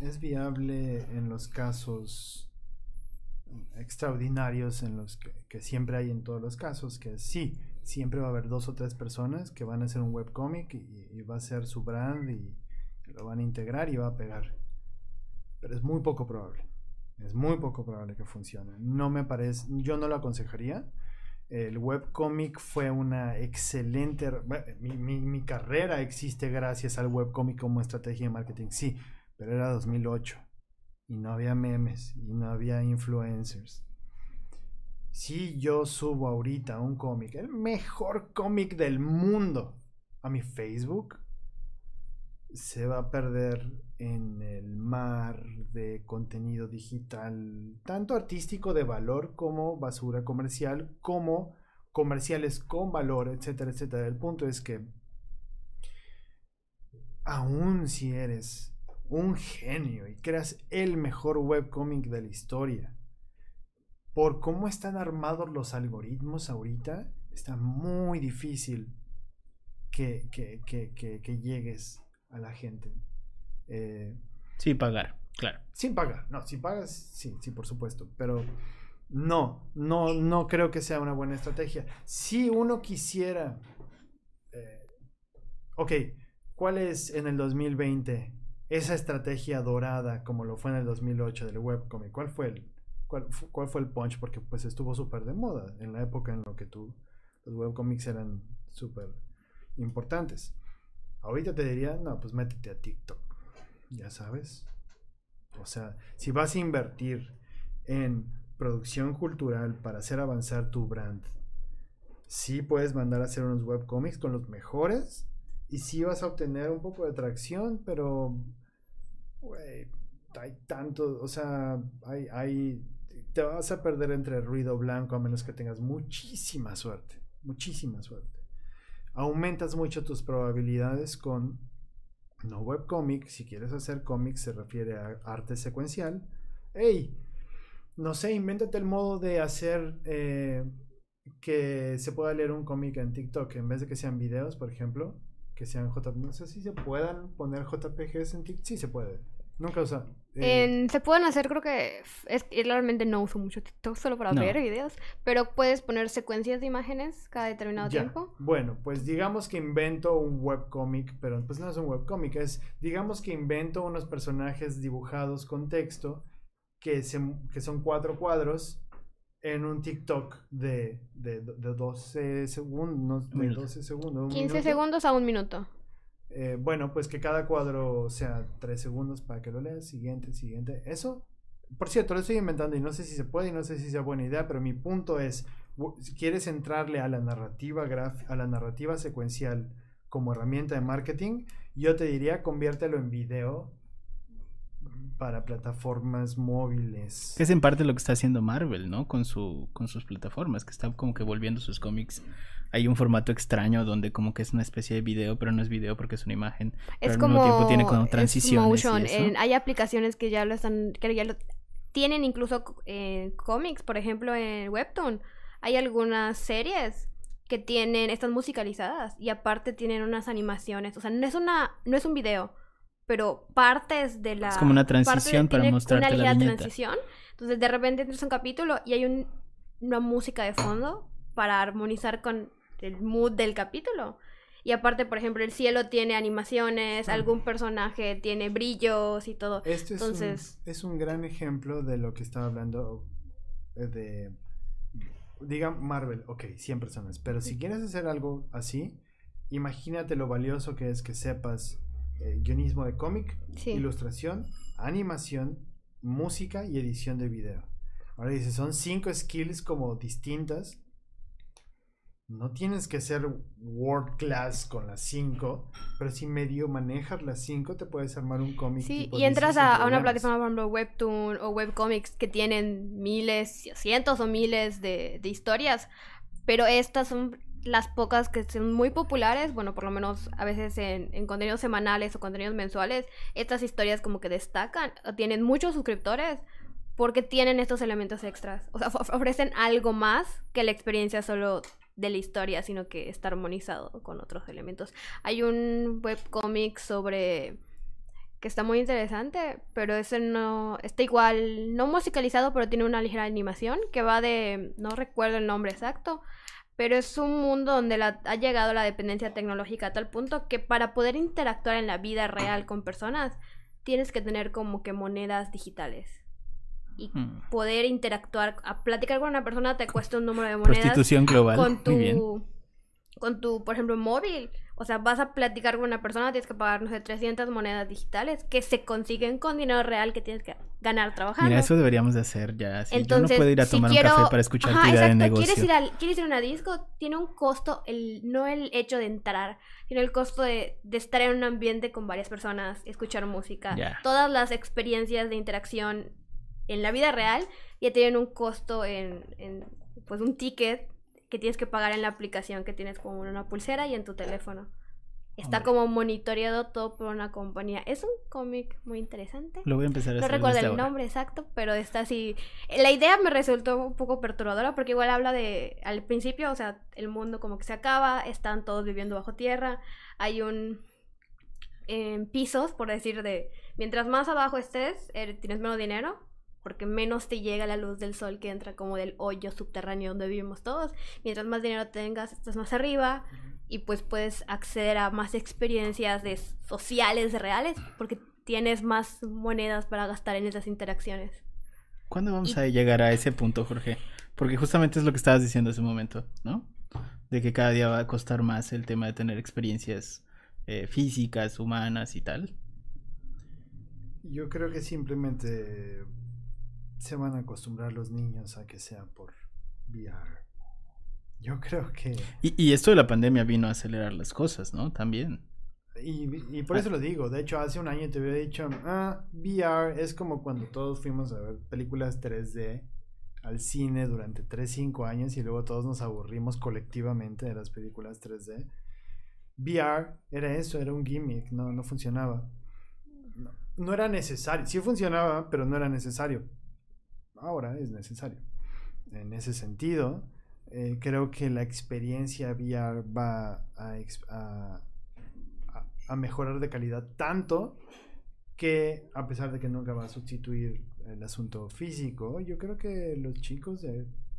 Es viable en los casos extraordinarios en los que siempre hay en todos los casos, que sí, siempre va a haber 2 o 3 personas que van a hacer un webcomic y va a ser su brand y lo van a integrar y va a pegar. Pero es muy poco probable. Es muy poco probable que funcione. No me parece, yo no lo aconsejaría. El webcomic fue una excelente... Bueno, mi carrera existe gracias al webcomic como estrategia de marketing, sí, pero era 2008 y no había memes y no había influencers. Si yo subo ahorita un cómic, el mejor cómic del mundo, a mi Facebook, se va a perder en el mar de contenido digital, tanto artístico de valor como basura comercial, como comerciales con valor, etcétera, etcétera. El punto es que aún si eres un genio y creas el mejor webcomic de la historia, por cómo están armados los algoritmos ahorita, está muy difícil que llegues a la gente. Sin pagar, claro. Sin pagar, no, si pagas, sí, por supuesto, pero no creo que sea una buena estrategia. Si uno quisiera... ok, ¿cuál es en el 2020 esa estrategia dorada como lo fue en el 2008 del webcomic? ¿Cuál fue el... ¿Cuál fue el punch? Porque pues estuvo súper de moda en la época en la que los webcomics eran súper importantes. Ahorita te diría, no, pues métete a TikTok, ya sabes. O sea, si vas a invertir en producción cultural para hacer avanzar tu brand, sí puedes mandar a hacer unos webcomics con los mejores y sí vas a obtener un poco de tracción, pero... Wey, hay tanto, o sea, te vas a perder entre ruido blanco a menos que tengas muchísima suerte, muchísima suerte. Aumentas mucho tus probabilidades con no webcomic. Si quieres hacer cómics, se refiere a arte secuencial. Hey, no sé, invéntate el modo de hacer que se pueda leer un cómic en TikTok en vez de que sean videos, por ejemplo, que sean JPG. No sé si se puedan poner JPGs en TikTok. Sí se puede. Nunca usa. Se pueden hacer, creo que... realmente no uso mucho TikTok solo para ver videos. Pero puedes poner secuencias de imágenes cada determinado tiempo. Bueno, pues digamos que invento un webcomic, pero pues no es un webcomic. Es, digamos que invento unos personajes dibujados con texto que son 4 cuadros en un TikTok de 12 segundos, de 12 segundos 15 minuto. Segundos a un minuto. Bueno, pues que cada cuadro sea 3 segundos para que lo leas, siguiente, siguiente. Eso, por cierto, lo estoy inventando y no sé si se puede y no sé si sea buena idea, pero mi punto es, si quieres entrarle a la narrativa secuencial como herramienta de marketing, yo te diría conviértelo en video para plataformas móviles. Que es en parte lo que está haciendo Marvel, ¿no? Con sus plataformas, que está como que volviendo sus cómics. Hay un formato extraño donde como que es una especie de video, pero no es video porque es una imagen. Es pero como... al mismo tiempo tiene como transiciones. Motion. Hay aplicaciones que ya lo están... que ya lo tienen incluso cómics, por ejemplo, en Webtoon. Hay algunas series que tienen... están musicalizadas y aparte tienen unas animaciones. O sea, no es una... no es un video, pero partes de la... es como una transición para mostrarte la viñeta. Transición. Entonces, de repente entras a un capítulo y hay una música de fondo para armonizar con... el mood del capítulo. Y aparte, por ejemplo, el cielo tiene animaciones, algún personaje tiene brillos y todo. Esto entonces es un gran ejemplo de lo que estaba hablando de, digan, Marvel, ok, 100 personas, pero si quieres hacer algo así, imagínate lo valioso que es que sepas guionismo de cómic, sí, ilustración, animación, música y edición de video. Ahora dice, son 5 skills como distintas. No tienes que ser world class con las 5, pero si medio manejas las 5 te puedes armar un cómic. Sí, y entras a una plataforma, por ejemplo, Webtoon o Webcomics, que tienen miles, cientos o miles de historias, pero estas son las pocas que son muy populares, bueno, por lo menos a veces en contenidos semanales o contenidos mensuales, estas historias como que destacan, tienen muchos suscriptores, porque tienen estos elementos extras, o sea, ofrecen algo más que la experiencia solo... de la historia, sino que está armonizado con otros elementos. Hay un webcomic sobre... que está muy interesante, pero ese no... está igual, no musicalizado, pero tiene una ligera animación, que va de... no recuerdo el nombre exacto, pero es un mundo donde ha llegado la dependencia tecnológica a tal punto que para poder interactuar en la vida real con personas, tienes que tener como que monedas digitales. Y poder interactuar, a platicar con una persona te cuesta un número de monedas. Prostitución global. Con tu, por ejemplo, móvil. O sea, vas a platicar con una persona, tienes que pagar, no sé, 300 monedas digitales que se consiguen con dinero real que tienes que ganar trabajando. Mira, eso deberíamos de hacer ya. Si entonces, yo no puedo ir a tomar un café para escuchar actividad de negocio. ¿Quieres ir a una disco? Tiene un costo, no el hecho de entrar, sino el costo de estar en un ambiente con varias personas, escuchar música. Yeah. Todas las experiencias de interacción en la vida real ya tienen un costo en pues un ticket que tienes que pagar en la aplicación que tienes como una pulsera y en tu teléfono. Está como monitoreado todo por una compañía. Es un cómic muy interesante. Lo voy a empezar a hacer. No recuerdo el nombre exacto, pero está así. La idea me resultó un poco perturbadora porque igual habla de, al principio, o sea, el mundo como que se acaba, están todos viviendo bajo tierra, hay un pisos, por decir, de mientras más abajo estés, tienes menos dinero, porque menos te llega la luz del sol que entra como del hoyo subterráneo donde vivimos todos. Mientras más dinero tengas, estás más arriba y pues puedes acceder a más experiencias sociales reales porque tienes más monedas para gastar en esas interacciones. ¿Cuándo vamos a llegar a ese punto, Jorge? Porque justamente es lo que estabas diciendo hace un momento, ¿no? De que cada día va a costar más el tema de tener experiencias físicas, humanas y tal. Yo creo que simplemente... se van a acostumbrar los niños a que sea por VR. Yo creo que... Y esto de la pandemia vino a acelerar las cosas, ¿no? También. Y por eso lo digo. De hecho, hace un año te hubiera dicho, VR es como cuando todos fuimos a ver películas 3D al cine durante 3-5 años y luego todos nos aburrimos colectivamente de las películas 3D. VR era eso, era un gimmick, no funcionaba. No era necesario. Sí funcionaba, pero no era necesario. Ahora es necesario. En ese sentido, creo que la experiencia VR va a mejorar de calidad tanto que, a pesar de que nunca va a sustituir el asunto físico, yo creo que los chicos,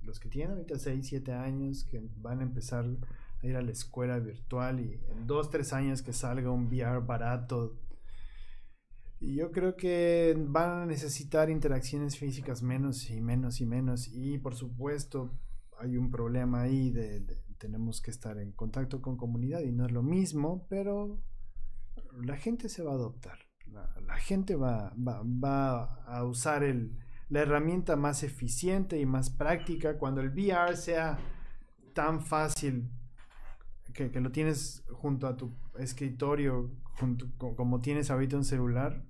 los que tienen ahorita 6-7 años, que van a empezar a ir a la escuela virtual y en 2-3 años que salga un VR barato Yo creo que van a necesitar interacciones físicas menos y menos y menos, y por supuesto hay un problema ahí de, tenemos que estar en contacto con comunidad y no es lo mismo, pero la gente se va a adoptar, la gente va a usar la herramienta más eficiente y más práctica cuando el VR sea tan fácil que lo tienes junto a tu escritorio, como tienes ahorita un celular.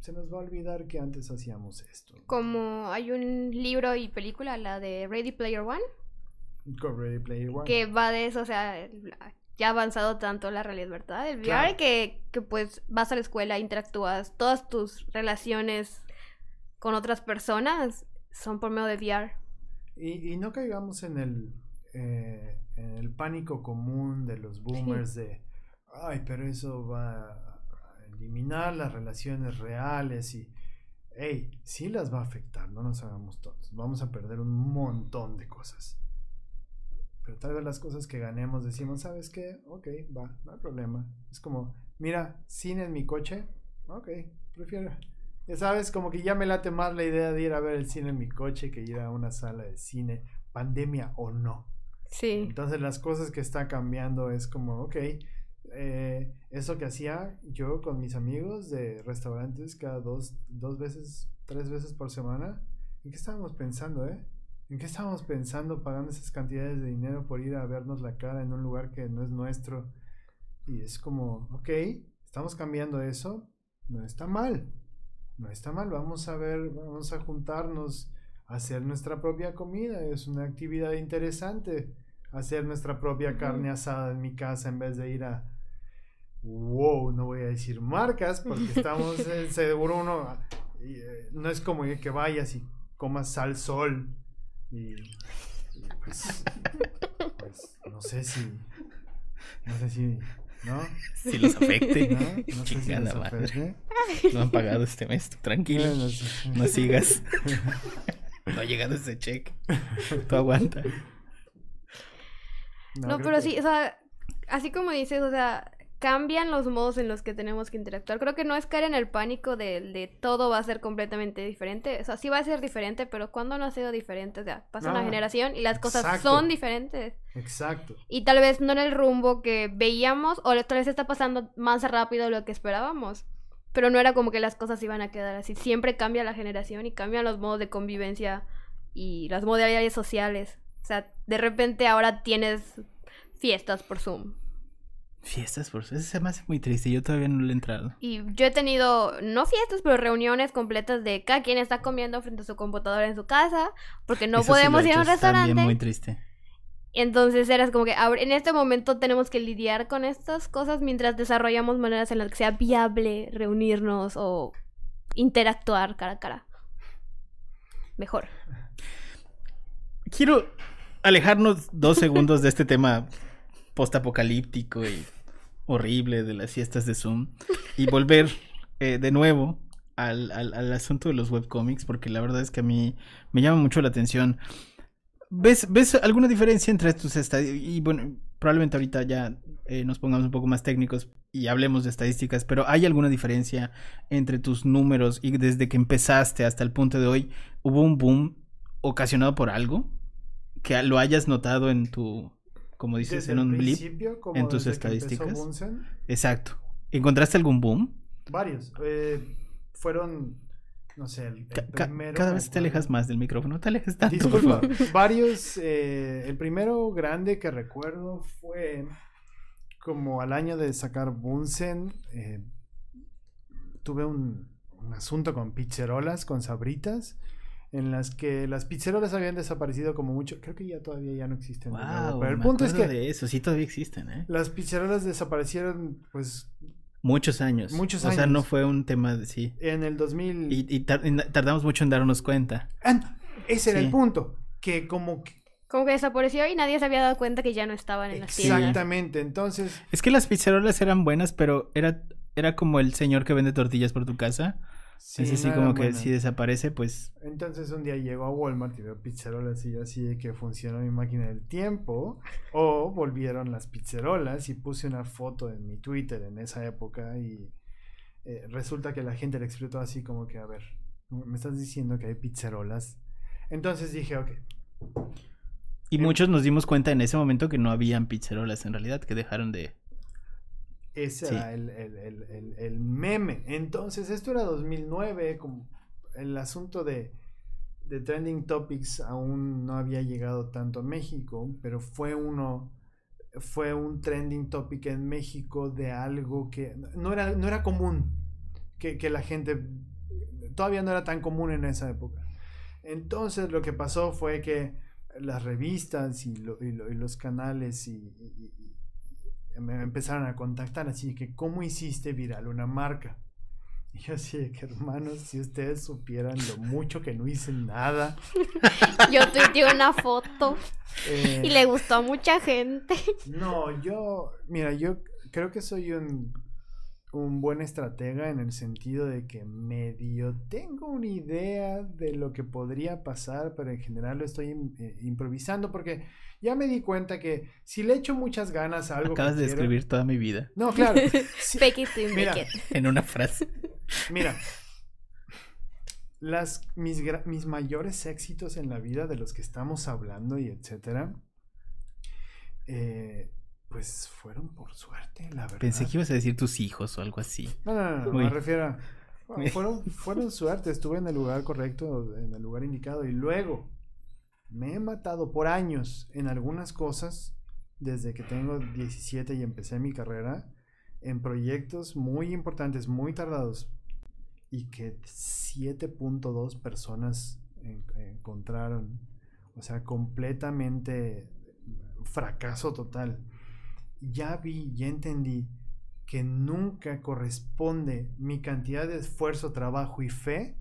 Se nos va a olvidar que antes hacíamos esto. Como hay un libro y película, la de Ready Player One. Con Ready Player One. Que va de eso, o sea, ya ha avanzado tanto la realidad, ¿verdad? El VR, claro. que pues vas a la escuela, interactúas, todas tus relaciones con otras personas son por medio de VR. Y no caigamos en el pánico común de los boomers, sí. De, ay, pero eso va a eliminar las relaciones reales y, hey, sí las va a afectar, no nos hagamos tontos, vamos a perder un montón de cosas. Pero tal vez las cosas que ganemos decimos, ¿sabes qué? Ok, va, no hay problema. Es como, mira, cine en mi coche, ok, prefiero. Ya sabes, como que ya me late más la idea de ir a ver el cine en mi coche que ir a una sala de cine, pandemia o no. Sí. Entonces las cosas que está cambiando es como, ok, eso que hacía yo con mis amigos de restaurantes cada tres veces por semana, ¿en qué estábamos pensando, ¿En qué estábamos pensando pagando esas cantidades de dinero por ir a vernos la cara en un lugar que no es nuestro? Y es como, ok, estamos cambiando eso, no está mal, no está mal, vamos a ver, vamos a juntarnos, hacer nuestra propia comida, es una actividad interesante, hacer nuestra propia carne asada en mi casa en vez de ir a, wow, no voy a decir marcas porque estamos en seguro uno, no es como que vayas y comas sal sol y pues no sé si ¿no? Si los afecte, ¿no? No sé si los afecte. No han pagado este mes, tranquilo, no sigas. No ha llegado ese cheque. Tú aguanta. No, pero que... sí, o sea, así como dices, o sea, cambian los modos en los que tenemos que interactuar. Creo que no es caer en el pánico de todo va a ser completamente diferente. O sea, sí va a ser diferente, pero ¿cuándo no ha sido diferente? O sea, pasa una generación y las cosas son diferentes. Exacto. Y tal vez no en el rumbo que veíamos, o tal vez está pasando más rápido de lo que esperábamos. Pero no era como que las cosas iban a quedar así. Siempre cambia la generación y cambian los modos de convivencia y las modalidades sociales. O sea, de repente ahora tienes fiestas por Zoom. Fiestas por Zoom, eso se me hace muy triste. Yo todavía no lo he entrado. Y yo he tenido, no fiestas, pero reuniones completas de cada quien está comiendo frente a su computadora en su casa, porque no eso podemos ir a un restaurante. También muy triste. Entonces eras como que ahora, en este momento tenemos que lidiar con estas cosas mientras desarrollamos maneras en las que sea viable reunirnos o interactuar cara a cara. Mejor. Quiero alejarnos 2 segundos de este tema postapocalíptico y horrible de las fiestas de Zoom y volver de nuevo al asunto de los webcomics, porque la verdad es que a mí me llama mucho la atención. ¿Ves alguna diferencia entre tus estadísticas? Y bueno, probablemente ahorita ya nos pongamos un poco más técnicos y hablemos de estadísticas, pero ¿hay alguna diferencia entre tus números y desde que empezaste hasta el punto de hoy? ¿Hubo un boom ocasionado por algo que lo hayas notado en tu, como dices, desde en un blip, en tus estadísticas? Exacto. ¿Encontraste algún boom? Varios. Fueron... no sé, el primero... Cada vez te alejas más del micrófono, no te alejes tanto. Disculpa, por favor. Varios, el primero grande que recuerdo fue como al año de sacar Bunsen, tuve un asunto con pizzerolas, con sabritas, en las que las pizzerolas habían desaparecido como mucho, creo que ya todavía ya no existen. Wow, de nuevo, pero el punto es que... de eso, sí todavía existen, Las pizzerolas desaparecieron, pues... Muchos años. O sea, no fue un tema de sí. En el 2000. Y tardamos mucho en darnos cuenta. Ese era el punto. Que como que... como que desapareció y nadie se había dado cuenta que ya no estaban en las tiendas. Exactamente, entonces... es que las pizzerolas eran buenas, pero era como el señor que vende tortillas por tu casa. Sí, es así como que si desaparece, pues... entonces un día llego a Walmart y veo pizzerolas y yo así de que funcionó mi máquina del tiempo o volvieron las pizzerolas, y puse una foto en mi Twitter en esa época y resulta que la gente le explotó así como que, a ver, me estás diciendo que hay pizzerolas. Entonces dije, ok. Y muchos nos dimos cuenta en ese momento que no habían pizzerolas en realidad, que dejaron de... Ese sí. Era el meme. Entonces, esto era 2009, como el asunto de Trending Topics aún no había llegado tanto a México, pero fue uno... Fue un trending topic en México de algo que no era común, que la gente todavía no era tan común en esa época. Entonces lo que pasó fue que las revistas y los canales y me empezaron a contactar así que ¿cómo hiciste viral una marca? Y yo así que, hermanos, si ustedes supieran lo mucho que no hice nada. Yo tuiteé una foto y le gustó a mucha gente. No, yo, mira, yo creo que soy un buen estratega en el sentido de que medio tengo una idea de lo que podría pasar, pero en general lo estoy improvisando porque ya me di cuenta que si le echo muchas ganas a algo... Acabas que de quiero, describir toda mi vida. No, claro. Si, mira, en una frase. Mira, mis mayores éxitos en la vida de los que estamos hablando y etcétera, pues fueron por suerte, la verdad. Pensé que ibas a decir tus hijos o algo así. No, me refiero a... Bueno, fueron suerte, estuve en el lugar correcto, en el lugar indicado, y luego me he matado por años en algunas cosas, desde que tengo 17 y empecé mi carrera, en proyectos muy importantes, muy tardados, y que 7.2 personas encontraron, o sea, completamente fracaso total. Ya entendí que nunca corresponde mi cantidad de esfuerzo, trabajo y fe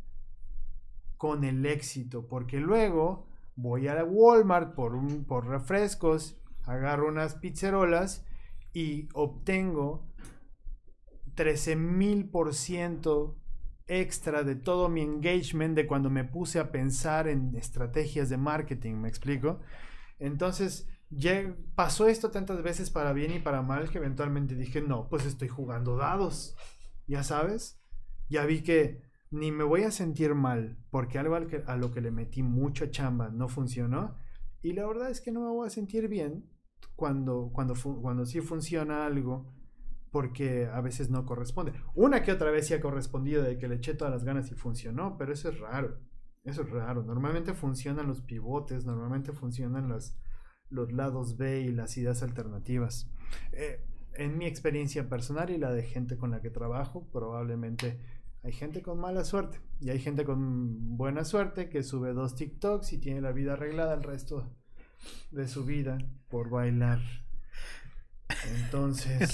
con el éxito, porque luego voy a Walmart por refrescos, agarro unas pizzerolas y obtengo 13,000% extra de todo mi engagement de cuando me puse a pensar en estrategias de marketing, ¿me explico? Entonces, ya pasó esto tantas veces para bien y para mal que eventualmente dije, no, pues estoy jugando dados, ya sabes, ya vi que ni me voy a sentir mal porque algo a lo que le metí mucha chamba no funcionó, y la verdad es que no me voy a sentir bien cuando sí funciona algo, porque a veces no corresponde. Una que otra vez sí ha correspondido de que le eché todas las ganas y funcionó, pero eso es raro, normalmente funcionan los pivotes, normalmente funcionan los lados B y las ideas alternativas. En mi experiencia personal y la de gente con la que trabajo, probablemente hay gente con mala suerte y hay gente con buena suerte que sube 2 TikToks y tiene la vida arreglada el resto de su vida por bailar. Entonces,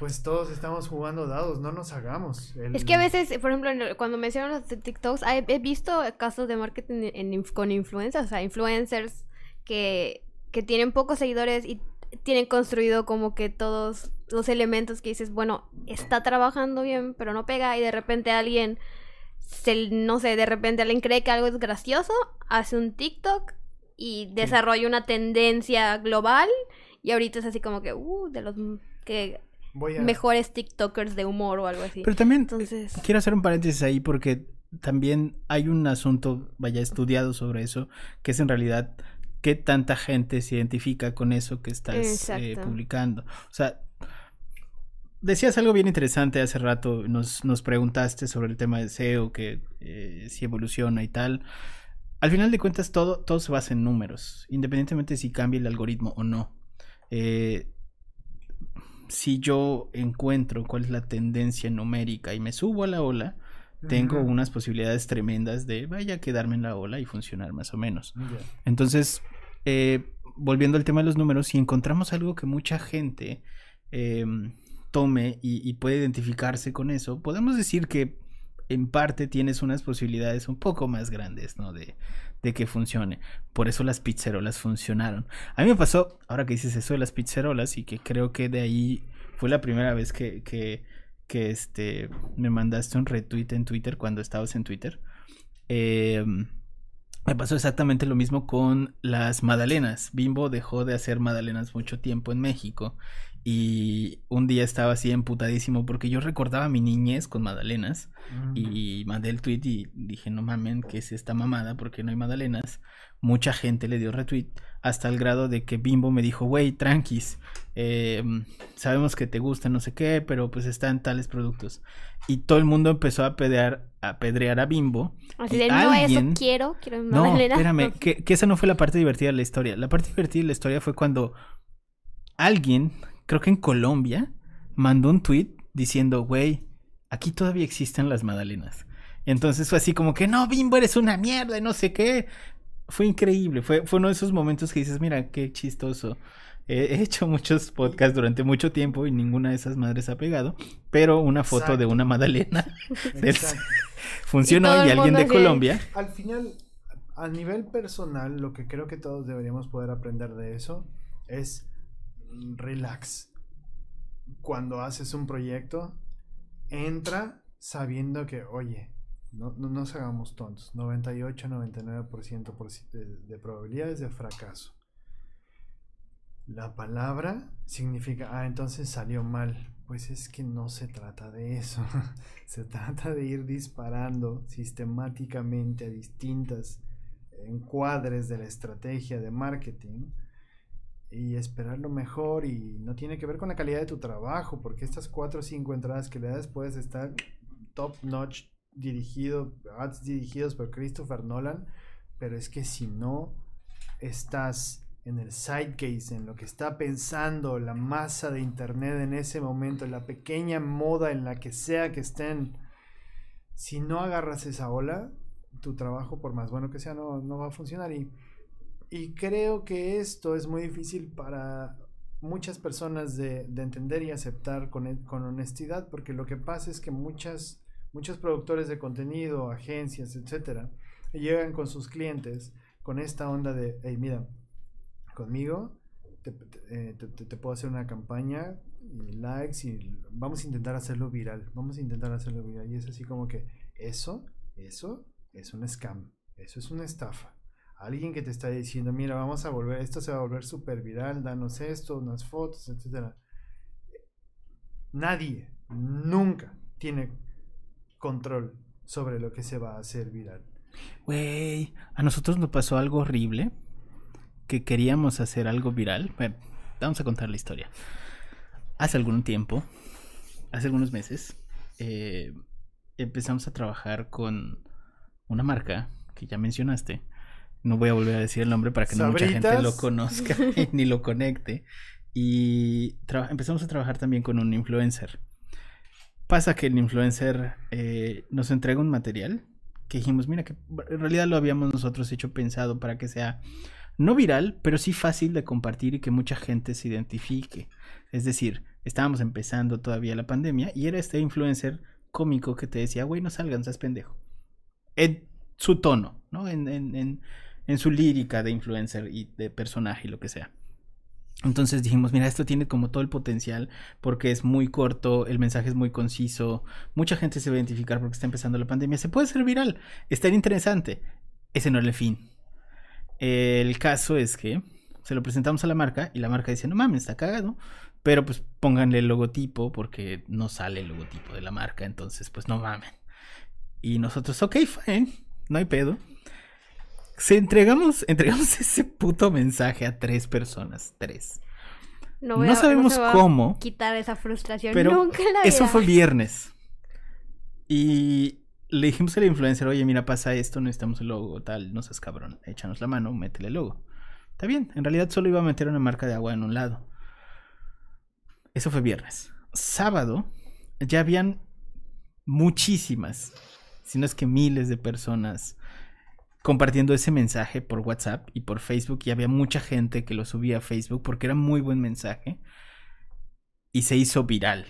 pues todos estamos jugando dados, no nos hagamos. Es que a veces, por ejemplo, cuando mencionan los TikToks, he visto casos de marketing con influencers, o sea, influencers que tienen pocos seguidores y tienen construido como que todos los elementos que dices, bueno, está trabajando bien, pero no pega, y de repente alguien, de repente alguien cree que algo es gracioso, hace un TikTok y desarrolla una tendencia global, y ahorita es así como que, de los mejores TikTokers de humor o algo así. Pero también, quiero hacer un paréntesis ahí porque también hay un asunto, estudiado sobre eso, que es en realidad... ¿Qué tanta gente se identifica con eso que estás publicando? O sea, decías algo bien interesante hace rato, nos preguntaste sobre el tema de SEO, que si evoluciona y tal. Al final de cuentas, todo se basa en números, independientemente si cambia el algoritmo o no. Si yo encuentro cuál es la tendencia numérica y me subo a la ola, tengo unas posibilidades tremendas de quedarme en la ola y funcionar más o menos. Entonces, volviendo al tema de los números, si encontramos algo que mucha gente tome y puede identificarse con eso, podemos decir que en parte tienes unas posibilidades un poco más grandes, ¿no? De que funcione. Por eso las pizzerolas funcionaron. A mí me pasó, ahora que dices eso de las pizzerolas, y que creo que de ahí fue la primera vez que me mandaste un retweet en Twitter cuando estabas en Twitter. Me pasó exactamente lo mismo con las magdalenas. Bimbo dejó de hacer magdalenas mucho tiempo en México Y un día estaba así emputadísimo porque yo recordaba mi niñez con magdalenas. Y mandé el tweet y dije, no mamen, ¿qué es esta mamada? Porque no hay magdalenas. Mucha gente le dio retweet, hasta el grado de que Bimbo me dijo, güey, tranquis, sabemos que te gusta no sé qué, pero pues están tales productos. Y todo el mundo empezó a apedrear a Bimbo. Así de, no, alguien... eso quiero no, espérame, no. Que esa no fue la parte divertida de la historia. La parte divertida de la historia fue cuando alguien, creo que en Colombia, mandó un tweet diciendo, güey, aquí todavía existen las magdalenas. Y entonces fue así como que, no, Bimbo, eres una mierda y no sé qué. Fue increíble, fue uno de esos momentos que dices, mira, qué chistoso. He hecho muchos podcasts durante mucho tiempo y ninguna de esas madres ha pegado, pero una foto de una magdalena funcionó y alguien de Colombia. Al final, a nivel personal, lo que creo que todos deberíamos poder aprender de eso es relax. Cuando haces un proyecto, entra sabiendo que, oye, No nos hagamos tontos. 98-99% de probabilidades de fracaso. La palabra significa, entonces salió mal. Pues es que no se trata de eso. Se trata de ir disparando sistemáticamente a distintas encuadres de la estrategia de marketing y esperar lo mejor. Y no tiene que ver con la calidad de tu trabajo, porque estas 4 o 5 entradas que le das puedes estar top notch, dirigidos por Christopher Nolan, pero es que si no estás en el zeitgeist, en lo que está pensando la masa de internet en ese momento, en la pequeña moda en la que sea que estén, si no agarras esa ola, tu trabajo, por más bueno que sea, no va a funcionar. Y creo que esto es muy difícil para muchas personas de entender y aceptar con honestidad, porque lo que pasa es que muchos productores de contenido, agencias, etcétera, llegan con sus clientes con esta onda de, hey, mira, conmigo te puedo hacer una campaña y likes y vamos a intentar hacerlo viral. Y es así como que eso es un scam, eso es una estafa. Alguien que te está diciendo, mira, esto se va a volver súper viral, danos esto, unas fotos, etcétera. Nadie nunca tiene control sobre lo que se va a hacer viral. Güey, a nosotros nos pasó algo horrible, que queríamos hacer algo viral. Bueno, vamos a contar la historia. Hace algún tiempo, hace algunos meses, empezamos a trabajar con una marca que ya mencionaste. No voy a volver a decir el nombre para que no mucha gente lo conozca ni lo conecte. Y empezamos a trabajar también con un influencer. Pasa que el influencer nos entrega un material que dijimos, mira, que en realidad lo habíamos nosotros hecho pensado para que sea no viral, pero sí fácil de compartir y que mucha gente se identifique. Es decir, estábamos empezando todavía la pandemia y era este influencer cómico que te decía, güey, no salgan, seas pendejo. En su tono, ¿no? En su lírica de influencer y de personaje y lo que sea. Entonces dijimos, mira, esto tiene como todo el potencial porque es muy corto, el mensaje es muy conciso, mucha gente se va a identificar porque está empezando la pandemia, se puede hacer viral, está interesante. Ese no era el fin. El caso es que se lo presentamos a la marca y la marca dice, no mames, está cagado, pero pues pónganle el logotipo porque no sale el logotipo de la marca, entonces pues no mamen. Y nosotros, ok, fine, no hay pedo. Entregamos ese puto mensaje a 3 personas, 3. No sabemos cómo quitar esa frustración, pero nunca la eso fue viernes. Y le dijimos al influencer, oye, mira, pasa esto, necesitamos el logo, tal, no seas cabrón, échanos la mano, métele el logo. Está bien, en realidad solo iba a meter una marca de agua en un lado. Eso fue viernes. Sábado ya habían muchísimas, si no es que miles de personas compartiendo ese mensaje por WhatsApp y por Facebook, y había mucha gente que lo subía a Facebook porque era muy buen mensaje y se hizo viral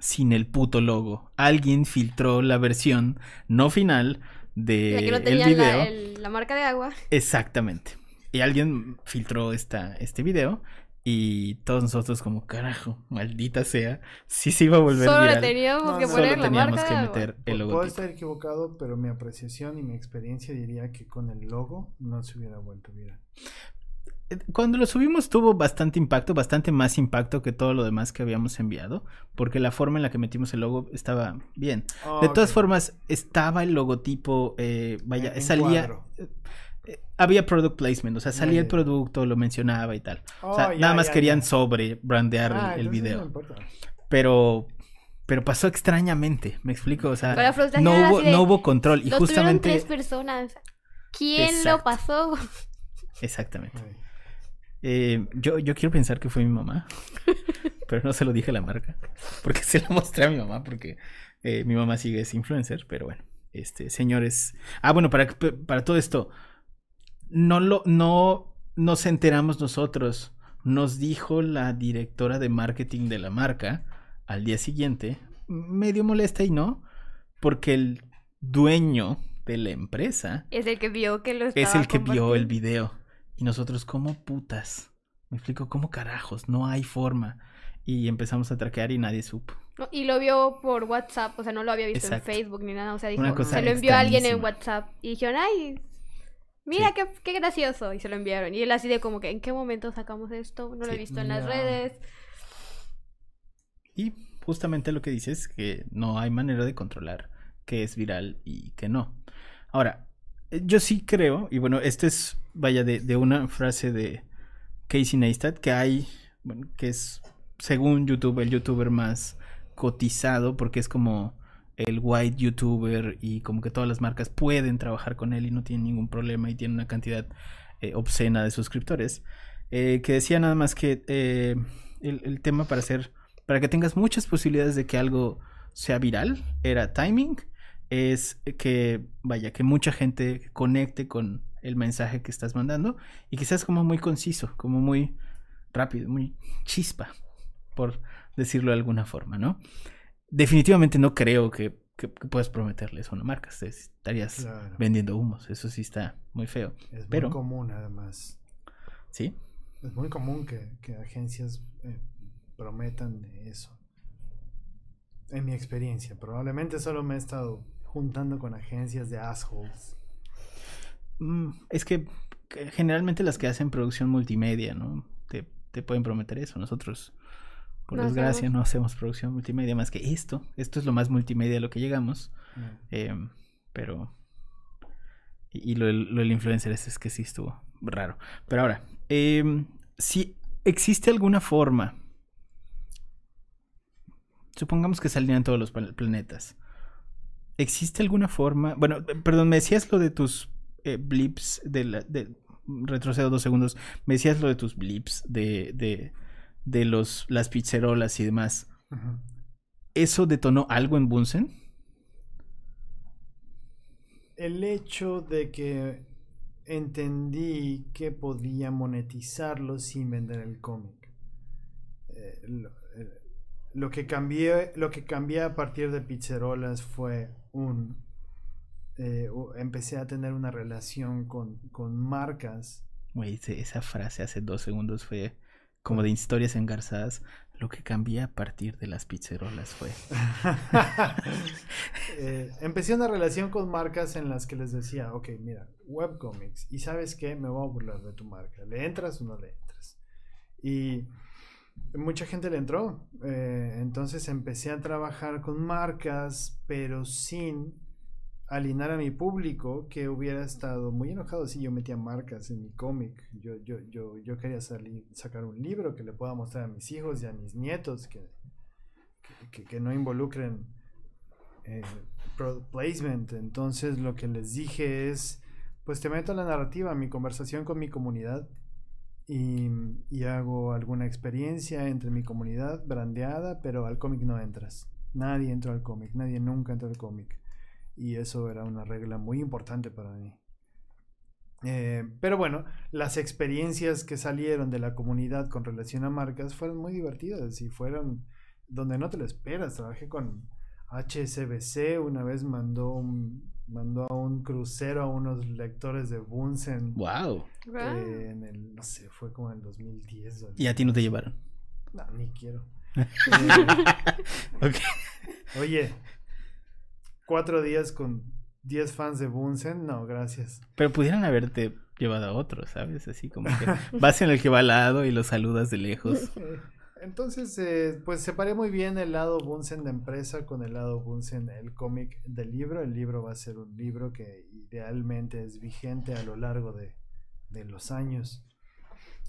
sin el puto logo. Alguien filtró la versión no final de que no tenía el video, la marca de agua. Exactamente. Y alguien filtró este video y todos nosotros como, carajo, maldita sea, sí se iba a volver viral. Solo teníamos que poner la marca. Solo teníamos que meter el logotipo. Puedo estar equivocado, pero mi apreciación y mi experiencia diría que con el logo no se hubiera vuelto viral. Cuando lo subimos tuvo bastante impacto, bastante más impacto que todo lo demás que habíamos enviado, porque la forma en la que metimos el logo estaba bien. Oh, de todas formas, estaba el logotipo, vaya, en salía... había product placement, o sea, salía el producto, lo mencionaba y tal. Oh, o sea, nada más querían sobre brandear el video. No, pero pasó extrañamente, me explico, o sea, no hubo control. Y justamente tres personas. ¿Quién lo pasó? Exactamente. Yo quiero pensar que fue mi mamá, pero no se lo dije a la marca, porque se lo mostré a mi mamá, porque mi mamá sigue es influencer, pero bueno, señores. Ah, bueno, para todo esto, no nos enteramos nosotros, nos dijo la directora de marketing de la marca al día siguiente, medio molesta y no, porque el dueño de la empresa es el que vio que lo estaba vio el video. Y nosotros, ¿cómo putas? Me explico, ¿cómo carajos? No hay forma. Y empezamos a traquear y nadie supo. No, y lo vio por WhatsApp, o sea, no lo había visto en Facebook ni nada. O sea, dijo, se lo envió a alguien en WhatsApp. Y dijeron, ay, mira qué gracioso. Y se lo enviaron. Y él así de como que, ¿en qué momento sacamos esto? No lo he visto en las redes. Y justamente lo que dices, que no hay manera de controlar qué es viral y qué no. Ahora, yo sí creo, y bueno, esto es... Vaya, de una frase de Casey Neistat, que hay, bueno, que es, según YouTube, el youtuber más cotizado, porque es como el white youtuber y como que todas las marcas pueden trabajar con él y no tienen ningún problema y tiene una cantidad obscena de suscriptores, que decía nada más que el tema para que tengas muchas posibilidades de que algo sea viral, era timing, es que, vaya, que mucha gente conecte con el mensaje que estás mandando y quizás como muy conciso, como muy rápido, muy chispa, por decirlo de alguna forma, ¿no? Definitivamente no creo que puedas prometerle eso a una marca, estarías vendiendo humos, eso sí está muy feo. Es muy común, además. ¿Sí? Es muy común que agencias prometan eso. En mi experiencia, probablemente solo me he estado juntando con agencias de assholes. Es que generalmente las que hacen producción multimedia, ¿no? Te pueden prometer eso. Nosotros, por desgracia, no hacemos producción multimedia más que esto. Esto es lo más multimedia a lo que llegamos. Pero... Y lo del influencer es que sí estuvo raro. Pero ahora, si existe alguna forma... Supongamos que salían todos los planetas. ¿Existe alguna forma? Bueno, perdón, me decías lo de tus... blips de retrocedo 2 segundos, me decías lo de tus blips de las pizzerolas y demás. Uh-huh. ¿Eso detonó algo en Bunsen? El hecho de que entendí que podía monetizarlo sin vender el cómic, lo que cambié a partir de pizzerolas fue empecé a tener una relación con marcas. Güey, esa frase hace 2 segundos fue como de historias engarzadas. Lo que cambié a partir de las pizzerolas fue empecé una relación con marcas en las que les decía, ok, mira, webcomics, y ¿sabes qué? Me voy a burlar de tu marca, ¿le entras o no le entras? Y mucha gente le entró, entonces empecé a trabajar con marcas, pero sin alinear a mi público, que hubiera estado muy enojado si yo metía marcas en mi cómic. Yo quería sacar un libro que le pueda mostrar a mis hijos y a mis nietos, que no involucren product placement. Entonces lo que les dije es, pues te meto en la narrativa, mi conversación con mi comunidad, y hago alguna experiencia entre mi comunidad brandeada, pero al cómic no entras. Nadie entró al cómic, nadie nunca entró al cómic. Y eso era una regla muy importante para mí. Pero bueno, las experiencias que salieron de la comunidad con relación a marcas fueron muy divertidas y fueron donde no te lo esperas. Trabajé con HSBC, una vez mandó a un crucero a unos lectores de Bunsen. ¡Wow! En el, no sé, fue como en el 2010. ¿No? ¿Y a ti no te llevaron? No, ni quiero. Oye... 4 días con 10 fans de Bunsen, no, gracias. Pero pudieran haberte llevado a otro, ¿sabes? Así como que vas en el que va al lado y lo saludas de lejos. Entonces, pues separé muy bien el lado Bunsen de empresa con el lado Bunsen, el cómic del libro. El libro va a ser un libro que idealmente es vigente a lo largo de los años.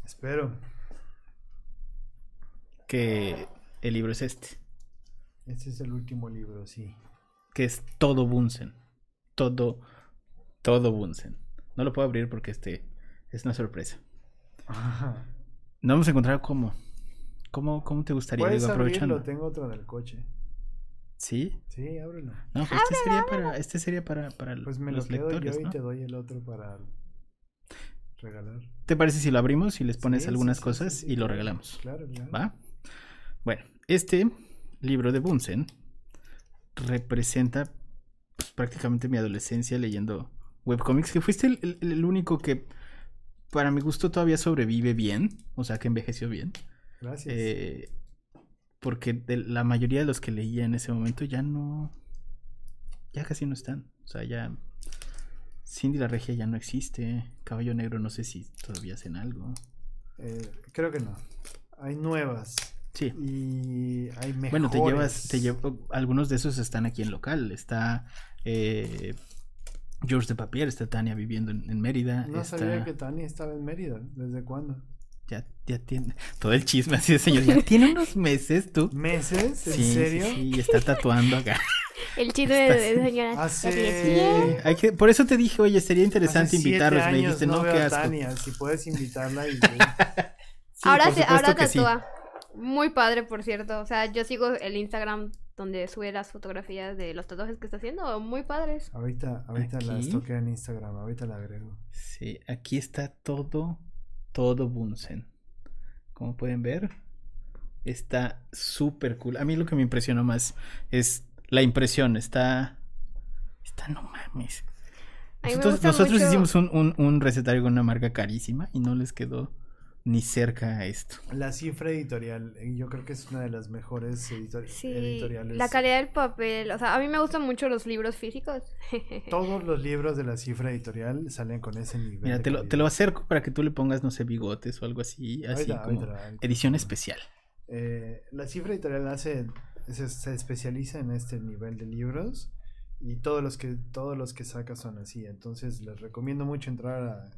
Espero. Que el libro es este. Este es el último libro, sí. Que es todo Bunsen. Todo Bunsen. No lo puedo abrir porque es una sorpresa. Ajá. No vamos a encontrar cómo. ¿Cómo te gustaría? Puedes abrirlo, tengo otro en el coche. ¿Sí? Sí, ábrelo. No, pues este sería para, pues me los quedo lectores, yo, ¿no? Y te doy el otro para regalar. ¿Te parece si lo abrimos y les pones algunas cosas y lo regalamos? Claro, claro. ¿Va? Bueno, este libro de Bunsen representa pues, prácticamente mi adolescencia leyendo webcomics, que fuiste el único que para mi gusto todavía sobrevive bien, o sea que envejeció bien. Gracias. Porque la mayoría de los que leía en ese momento ya no, ya casi no están. O sea, ya Cinderella Regia ya no existe. Caballo Negro no sé si todavía hacen algo. Creo que no. Hay nuevas. Sí. Y hay mejores. Bueno, algunos de esos están aquí en local. Está George de Papier, está Tania viviendo en Mérida. No sabía que Tania estaba en Mérida. ¿Desde cuándo? Ya tiene todo el chisme así de señor. Ya tiene unos meses, tú. ¿Meses? ¿En serio? Sí, y está tatuando acá. El chisme de señora. Hace... Hay que... Por eso te dije, oye, sería interesante invitarlos. Me dijiste, no, qué asco. Tania, si puedes invitarla. Y... sí, ahora tatúa. Sí. Muy padre, por cierto. O sea, yo sigo el Instagram donde sube las fotografías de los tatuajes que está haciendo. Muy padres. Ahorita las toqué en Instagram. Ahorita la agrego. Sí, aquí está todo. Todo Bunsen, como pueden ver, está súper cool. A mí lo que me impresionó más es la impresión, está no mames. Nosotros hicimos un recetario con una marca carísima y no les quedó ni cerca a esto. La Cifra Editorial, yo creo que es una de las mejores editoriales. La calidad del papel, o sea, a mí me gustan mucho los libros físicos. Todos los libros de la Cifra Editorial salen con ese nivel. Mira, te lo acerco para que tú le pongas, no sé, bigotes o algo así, edición especial. La Cifra Editorial se especializa en este nivel de libros y todos los que saca son así, entonces les recomiendo mucho entrar a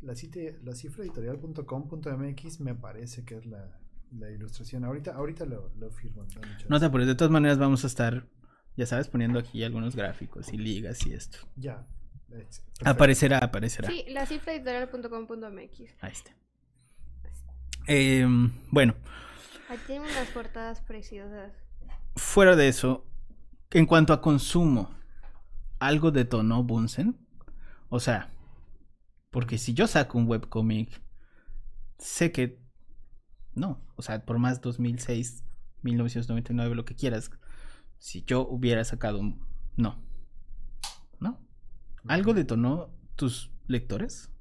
la cifraeditorial.com.mx. me parece que es la ilustración. Ahorita lo firmo. No sé, pero de todas maneras vamos a estar, ya sabes, poniendo aquí algunos gráficos y ligas y esto. Ya. Perfecto. Aparecerá. Sí, la cifraeditorial.com.mx. Ahí está. Bueno. Aquí tienen unas portadas preciosas. Fuera de eso, en cuanto a consumo, ¿algo detonó Bunsen? O sea... Porque si yo saco un webcomic, sé que no, o sea, por más 2006, 1999, lo que quieras, si yo hubiera sacado un... No. ¿Algo detonó tus lectores?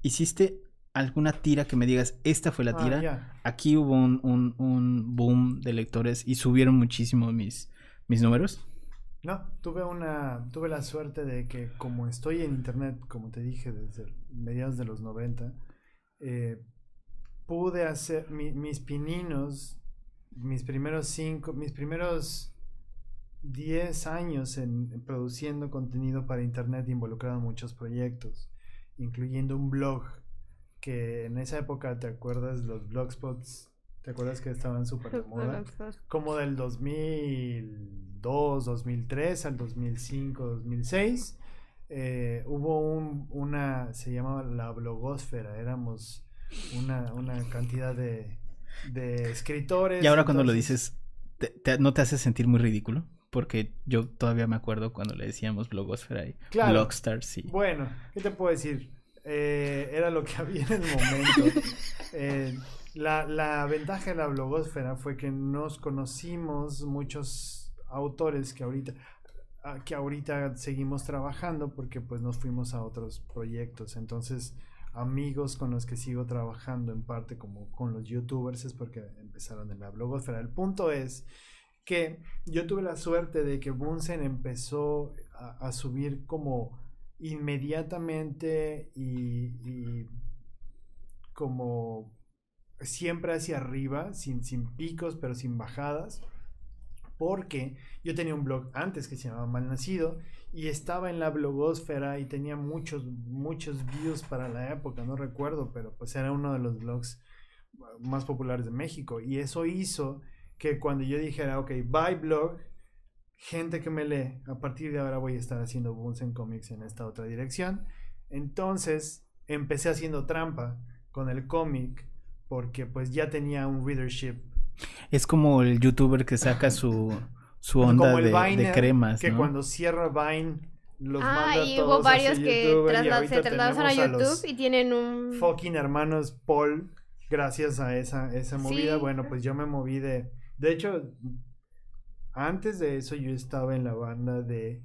¿Hiciste alguna tira que me digas, esta fue la tira? Aquí hubo un boom de lectores y subieron muchísimo mis números. No, tuve la suerte de que como estoy en internet, como te dije, desde mediados de los 90, pude hacer mis pininos, mis primeros 10 años en produciendo contenido para internet, involucrado muchos proyectos, incluyendo un blog, que en esa época, ¿te acuerdas? Los blogspots. ¿Te acuerdas que estaban súper de moda? Como del 2002, 2003 al 2005, 2006. Hubo una, se llamaba la blogósfera. Éramos una cantidad de escritores. Y ahora cuando lo dices, ¿no te hace sentir muy ridículo? Porque yo todavía me acuerdo cuando le decíamos blogósfera y blogstars. Sí. Bueno, ¿qué te puedo decir? Era lo que había en el momento. La ventaja de la blogósfera fue que nos conocimos muchos autores que ahorita seguimos trabajando porque pues nos fuimos a otros proyectos. Entonces, amigos con los que sigo trabajando en parte como con los youtubers es porque empezaron en la blogósfera. El punto es que yo tuve la suerte de que Bunsen empezó a subir como inmediatamente y como siempre hacia arriba, sin picos pero sin bajadas, porque yo tenía un blog antes que se llamaba Malnacido y estaba en la blogósfera y tenía muchos views para la época, no recuerdo, pero pues era uno de los blogs más populares de México, y eso hizo que cuando yo dijera, ok, bye blog, gente que me lee, a partir de ahora voy a estar haciendo Bunsen Comics en esta otra dirección. Entonces empecé haciendo trampa con el cómic, porque pues ya tenía un readership. Es como el youtuber que saca su onda de cremas, que, ¿no?, cuando cierra Vine los manda y a todos, hubo varios que se trasladaron a YouTube y tienen un... fucking hermanos Paul, gracias a esa movida. Sí. Bueno, pues yo me moví de hecho, antes de eso yo estaba en la banda de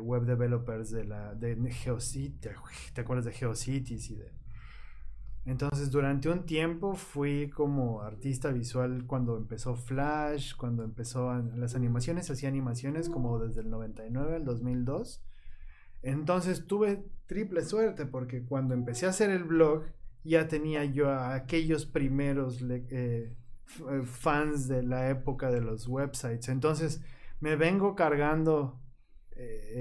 web developers de Geocities. ¿Te acuerdas de Geocities? Y de... Entonces durante un tiempo fui como artista visual cuando empezó Flash, cuando empezó las animaciones, hacía animaciones como desde el 99 al 2002. Entonces tuve triple suerte, porque cuando empecé a hacer el blog ya tenía yo a aquellos primeros fans de la época de los websites. Entonces me vengo cargando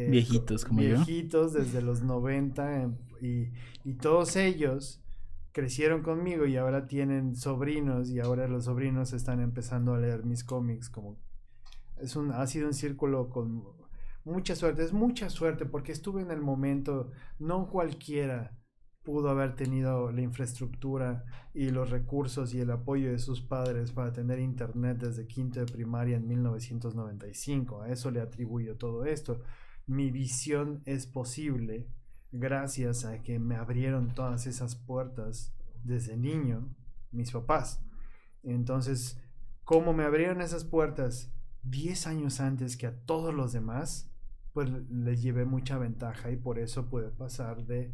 viejitos desde los 90 y todos ellos crecieron conmigo y ahora tienen sobrinos, y ahora los sobrinos están empezando a leer mis cómics. Como ha sido un círculo con mucha suerte. Es mucha suerte porque estuve en el momento. No cualquiera pudo haber tenido la infraestructura y los recursos y el apoyo de sus padres para tener internet desde quinto de primaria en 1995. A eso le atribuyo todo esto. Mi visión es posible gracias a que me abrieron todas esas puertas desde niño mis papás. Entonces, como me abrieron esas puertas 10 años antes que a todos los demás, pues les llevé mucha ventaja, y por eso pude pasar de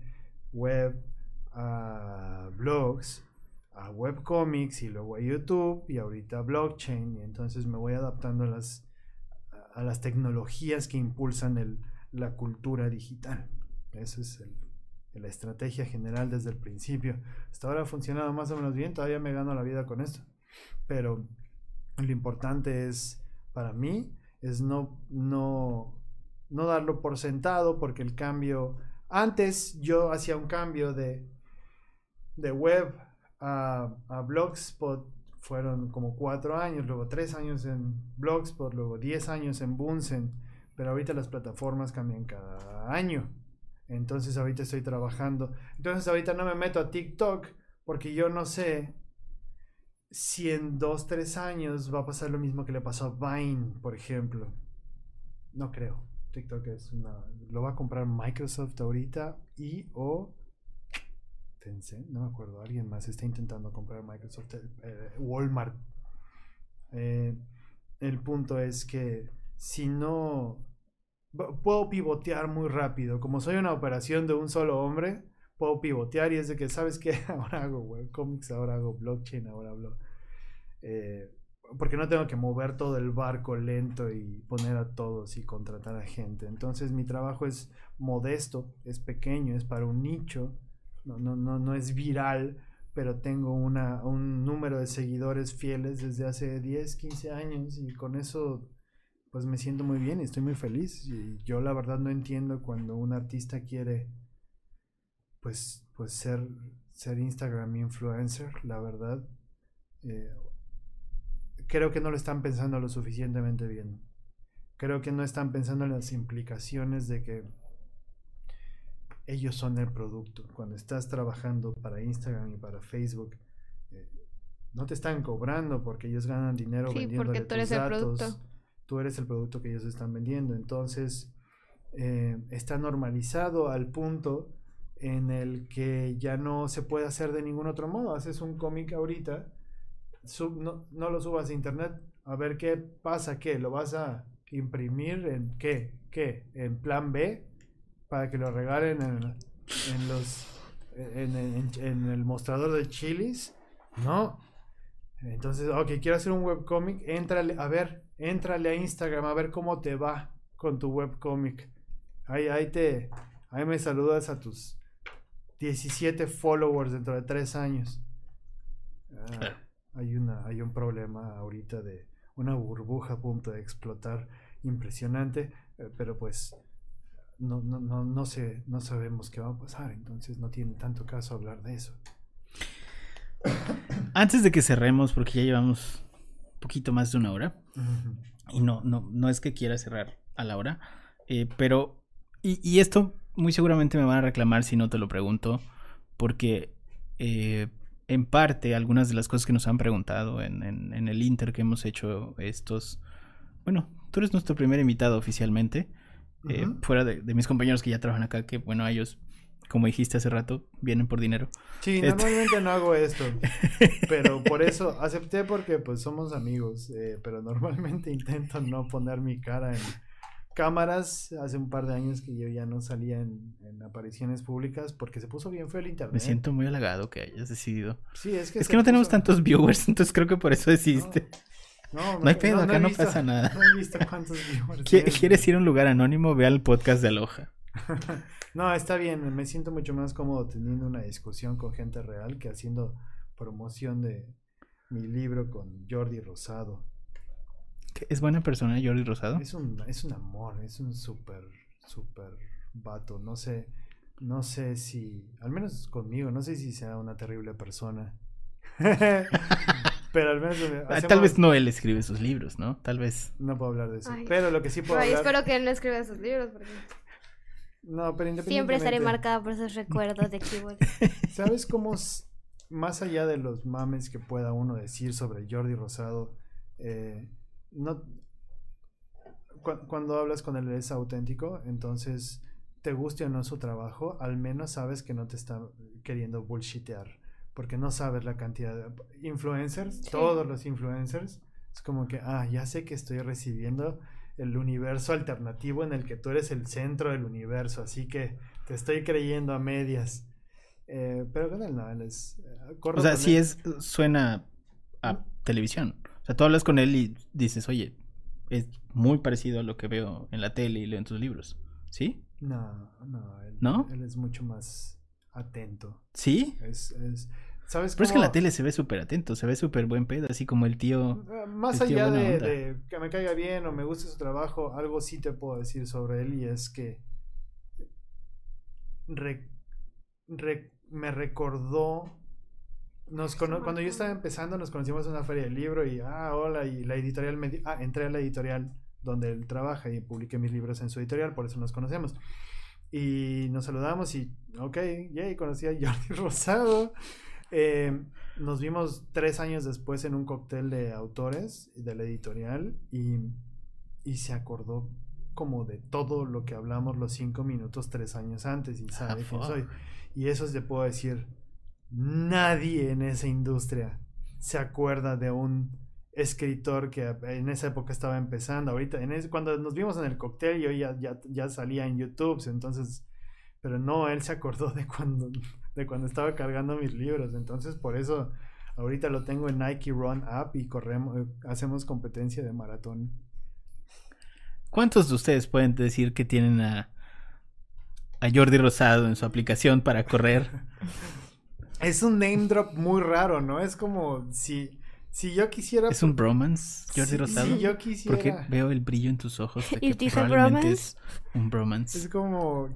web a blogs, a webcomics, y luego a YouTube, y ahorita a blockchain. Y entonces me voy adaptando a las tecnologías que impulsan la cultura digital. Esa es la estrategia general desde el principio. Hasta ahora ha funcionado más o menos bien, todavía me gano la vida con esto, pero lo importante es, para mí, es no darlo por sentado, porque el cambio... Antes yo hacía un cambio de web a Blogspot, fueron como 4 años, luego 3 años en Blogspot, luego 10 años en Bunsen, pero ahorita las plataformas cambian cada año. Entonces ahorita estoy trabajando, entonces ahorita no me meto a TikTok porque yo no sé si en 2, 3 años va a pasar lo mismo que le pasó a Vine, por ejemplo. No creo. TikTok lo va a comprar Microsoft ahorita, y o Tencent, no me acuerdo, alguien más está intentando comprar Microsoft, Walmart. El punto es que si no puedo pivotear muy rápido, como soy una operación de un solo hombre, puedo pivotear, y es de que, ¿sabes qué? Ahora hago webcomics, ahora hago blockchain, ahora hablo, porque no tengo que mover todo el barco lento y poner a todos y contratar a gente. Entonces mi trabajo es modesto, es pequeño, es para un nicho, no es viral, pero tengo un número de seguidores fieles desde hace 10, 15 años, y con eso pues me siento muy bien y estoy muy feliz. Y yo la verdad no entiendo cuando un artista quiere pues ser Instagram influencer, la verdad. Creo que no lo están pensando lo suficientemente bien. Creo que no están pensando en las implicaciones de que ellos son el producto. Cuando estás trabajando para Instagram y para Facebook, no te están cobrando porque ellos ganan dinero vendiéndole tus datos. Tú eres el producto que ellos están vendiendo. Entonces está normalizado al punto en el que ya no se puede hacer de ningún otro modo. Haces un cómic ahorita, no lo subas a internet, a ver qué pasa, qué lo vas a imprimir en qué en plan B para que lo regalen en el mostrador de Chili's, ¿no? Entonces, ok, quiero hacer un webcomic, éntrale a Instagram a ver cómo te va con tu webcomic. Ahí Ahí me saludas a tus 17 followers dentro de 3 años. Ah, hay un problema ahorita de una burbuja a punto de explotar impresionante, pero pues no sabemos qué va a pasar, entonces no tiene tanto caso hablar de eso. Antes de que cerremos, porque ya llevamos un poquito más de una hora, y no es que quiera cerrar a la hora, pero y esto muy seguramente me van a reclamar si no te lo pregunto, porque en parte algunas de las cosas que nos han preguntado en el inter que hemos hecho estos... Bueno, tú eres nuestro primer invitado oficialmente, fuera de mis compañeros que ya trabajan acá, que bueno, ellos, como dijiste hace rato, vienen por dinero. Sí, normalmente no hago esto, pero por eso acepté, porque pues somos amigos, pero normalmente intento no poner mi cara en cámaras. Hace un par de años que yo ya no salía en apariciones públicas porque se puso bien feo el internet. Me siento muy halagado que hayas decidido. Sí, es que no tenemos tantos viewers, entonces creo que por eso decidiste. No hay pedo, acá no pasa nada. No he visto cuántos viewers. ¿Quieres ir a un lugar anónimo? Ve al podcast de Aloha. No, está bien, me siento mucho más cómodo teniendo una discusión con gente real que haciendo promoción de mi libro con Jordi Rosado. ¿Es buena persona Jordi Rosado? Es un amor, es un súper vato, no sé si, al menos conmigo, no sé si sea una terrible persona. Pero al menos hacemos... Tal vez no él escribe sus libros, ¿no? Tal vez. No puedo hablar de eso. Ay. Pero lo que sí puedo hablar... espero que él no escriba sus libros, porque... No, pero independientemente... Siempre estaré marcada por esos recuerdos de Keyboard. ¿Sabes cómo, más allá de los mames que pueda uno decir sobre Jordi Rosado, no... cuando hablas con él es auténtico, entonces, te guste o no su trabajo, al menos sabes que no te está queriendo bullshitear, porque no sabes la cantidad de influencers, sí. Todos los influencers, es como que, ya sé que estoy recibiendo el universo alternativo en el que tú eres el centro del universo, así que te estoy creyendo a medias, pero con él no, él es... O sea, sí es, suena a televisión, o sea, tú hablas con él y dices, oye, es muy parecido a lo que veo en la tele y leo en tus libros, ¿sí? No, él, ¿no? Él es mucho más atento. ¿Sí? Es... ¿Sabes pero cómo? Es que en la tele se ve súper atento, se ve súper buen pedo, así como el tío... Más el tío allá de que me caiga bien o me guste su trabajo, algo sí te puedo decir sobre él, y es que me recordó... Cuando yo estaba empezando nos conocimos en una feria del libro y hola, y la editorial me... entré a la editorial donde él trabaja y publiqué mis libros en su editorial, por eso nos conocemos. Y nos saludamos y conocí a Jordi Rosado. Nos vimos 3 años después en un cóctel de autores de la editorial, y se acordó como de todo lo que hablamos los 5 minutos 3 años antes, y sabe quién soy. Y eso te puedo decir, nadie en esa industria se acuerda de un escritor que en esa época estaba empezando. Ahorita, cuando nos vimos en el cóctel, yo ya salía en YouTube, entonces, pero no, él se acordó de cuando estaba cargando mis libros, entonces por eso ahorita lo tengo en Nike Run App y hacemos competencia de maratón. ¿Cuántos de ustedes pueden decir que tienen a Jordi Rosado en su aplicación para correr? Es un name drop muy raro, ¿no? Es como si yo quisiera... ¿Es un bromance, Jordi Rosado? Si yo quisiera... Porque veo el brillo en tus ojos de que probablemente es un bromance. Es como...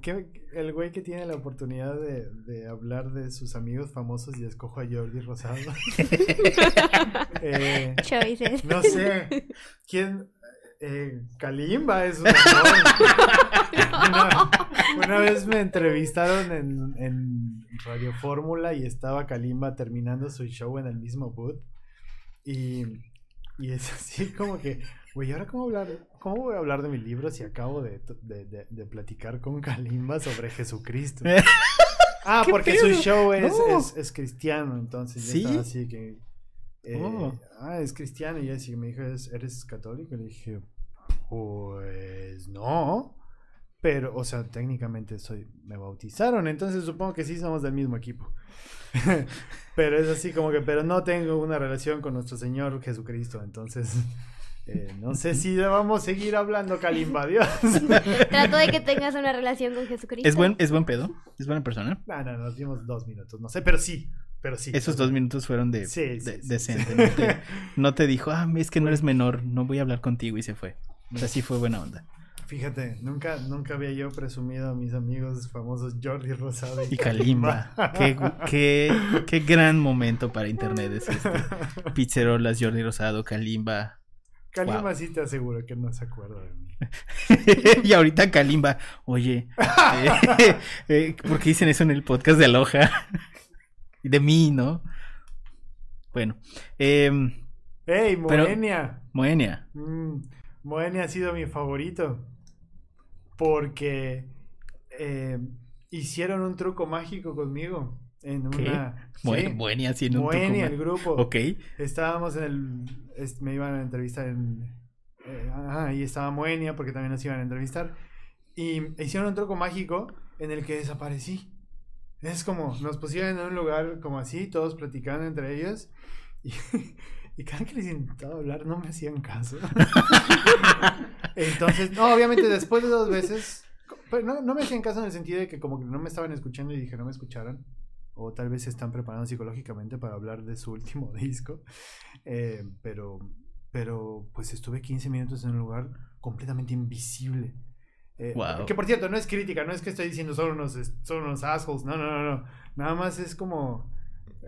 el güey que tiene la oportunidad de hablar de sus amigos famosos y escojo a Jordi Rosado. No sé. ¿Quién? Kalimba es un amor. Una vez me entrevistaron en Radio Fórmula y estaba Kalimba terminando su show en el mismo booth. Y es así como que... Güey, ¿ahora cómo voy a hablar de mi libro si acabo de platicar con Kalimba sobre Jesucristo? Porque su show es cristiano, entonces yo estaba así que... es cristiano, y así me dijo, ¿eres católico? Y le dije, pues no, pero, o sea, técnicamente me bautizaron, entonces supongo que sí somos del mismo equipo. Pero es así como que, pero no tengo una relación con nuestro Señor Jesucristo, entonces... No sé si debamos seguir hablando, Kalimba, Dios. Trato de que tengas una relación con Jesucristo. ¿Es buen pedo? ¿Es buena persona? No, nos dimos 2 minutos, no sé, pero sí. Esos 2 minutos fueron de, decente. No te dijo, es que no eres menor, no voy a hablar contigo, y se fue. O sea, sí fue buena onda. Fíjate, nunca había yo presumido a mis amigos famosos Jordi Rosado y Kalimba. Qué gran momento para internet es este. Pizzerolas, Jordi Rosado, Kalimba. Kalimba, wow. Sí te aseguro que no se acuerda de mí. Y ahorita Kalimba, oye, ¿por qué dicen eso en el podcast de Aloha? De mí, ¿no? Bueno. ¡Ey, Moenia! Pero, Moenia. Moenia ha sido mi favorito porque hicieron un truco mágico conmigo. En una... Moenia haciendo un truco. Moenia, el grupo. Ok. Estábamos en me iban a entrevistar en... ahí estaba Moenia porque también nos iban a entrevistar. Y hicieron un truco mágico en el que desaparecí. Es como, nos pusieron en un lugar como así, todos platicando entre ellos. Y cada que les intentaba hablar no me hacían caso. Entonces, no, obviamente después de 2 veces... Pero no me hacían caso en el sentido de que como que no me estaban escuchando y dije, no me escucharon. O tal vez se están preparando psicológicamente para hablar de su último disco. Pero pues estuve 15 minutos en un lugar completamente invisible. Wow. Que por cierto, no es crítica, no es que estoy diciendo son unos assholes. No. Nada más es como...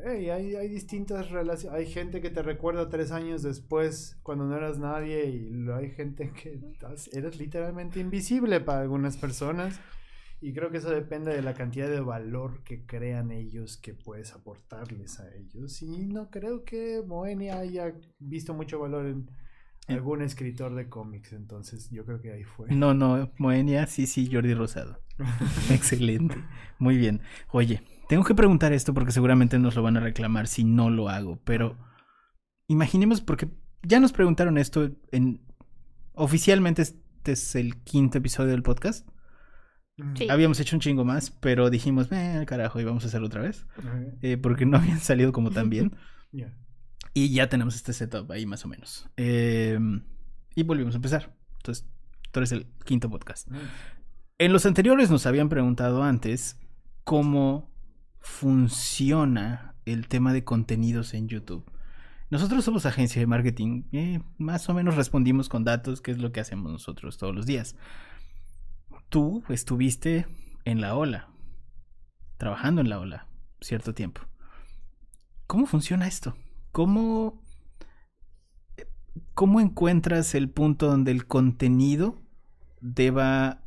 Hey, hay distintas relaciones. Hay gente que te recuerda 3 años después cuando no eras nadie, y hay gente que eres literalmente invisible para algunas personas, y creo que eso depende de la cantidad de valor que crean ellos que puedes aportarles a ellos, y no creo que Moenia haya visto mucho valor en algún escritor de cómics, entonces yo creo que ahí fue. No, Moenia, sí, Jordi Rosado. Excelente, muy bien. Oye, tengo que preguntar esto porque seguramente nos lo van a reclamar si no lo hago, pero imaginemos, porque ya nos preguntaron esto oficialmente este es el 5º episodio del podcast. Sí. Habíamos hecho un chingo más, pero dijimos, carajo, y vamos a hacerlo otra vez, porque no habían salido como tan bien. Yeah. Y ya tenemos este setup ahí más o menos. Y volvimos a empezar. Entonces, tú eres el 5º podcast. En los anteriores nos habían preguntado antes cómo funciona el tema de contenidos en YouTube. Nosotros somos agencia de marketing, más o menos respondimos con datos, que es lo que hacemos nosotros todos los días. Tú estuviste en la ola, trabajando en la ola cierto tiempo. ¿Cómo funciona esto? ¿Cómo encuentras el punto donde el contenido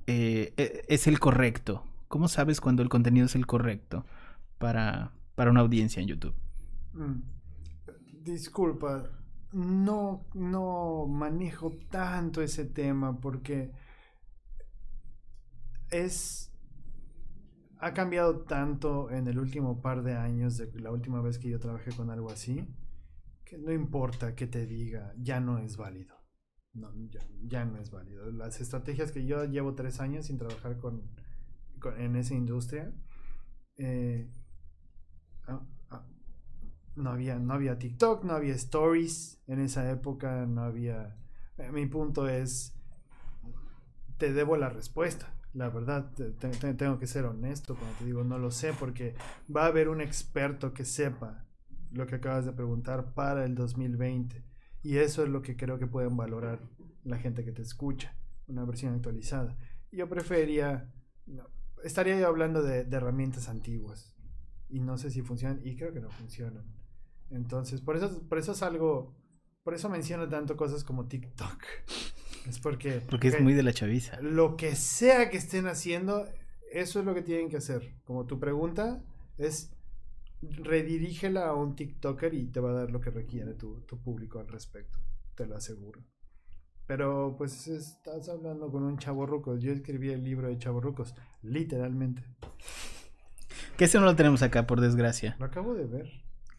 es el correcto? ¿Cómo sabes cuando el contenido es el correcto para una audiencia en YouTube? Disculpa, no manejo tanto ese tema porque ha cambiado tanto en el último par de años, de la última vez que yo trabajé con algo así, que no importa que te diga, ya no es válido. No, ya no es válido. Las estrategias que yo llevo 3 años sin trabajar en esa industria, no había TikTok, no había stories en esa época, no había... mi punto es, te debo la respuesta, la verdad, tengo que ser honesto cuando te digo no lo sé, porque va a haber un experto que sepa lo que acabas de preguntar para el 2020, y eso es lo que creo que pueden valorar la gente que te escucha, una versión actualizada. Yo prefería... estaría yo hablando de herramientas antiguas y no sé si funcionan, y creo que no funcionan. Entonces, por eso es algo, por eso menciono tanto cosas como TikTok. Es porque es muy de la chaviza. Lo que sea que estén haciendo, eso es lo que tienen que hacer. Como tu pregunta es, redirígela a un TikToker y te va a dar lo que requiere tu público al respecto, te lo aseguro. Pero pues estás hablando con un chavorruco. Yo escribí el libro de chavorrucos, literalmente. Que ese no lo tenemos acá, por desgracia. Lo acabo de ver.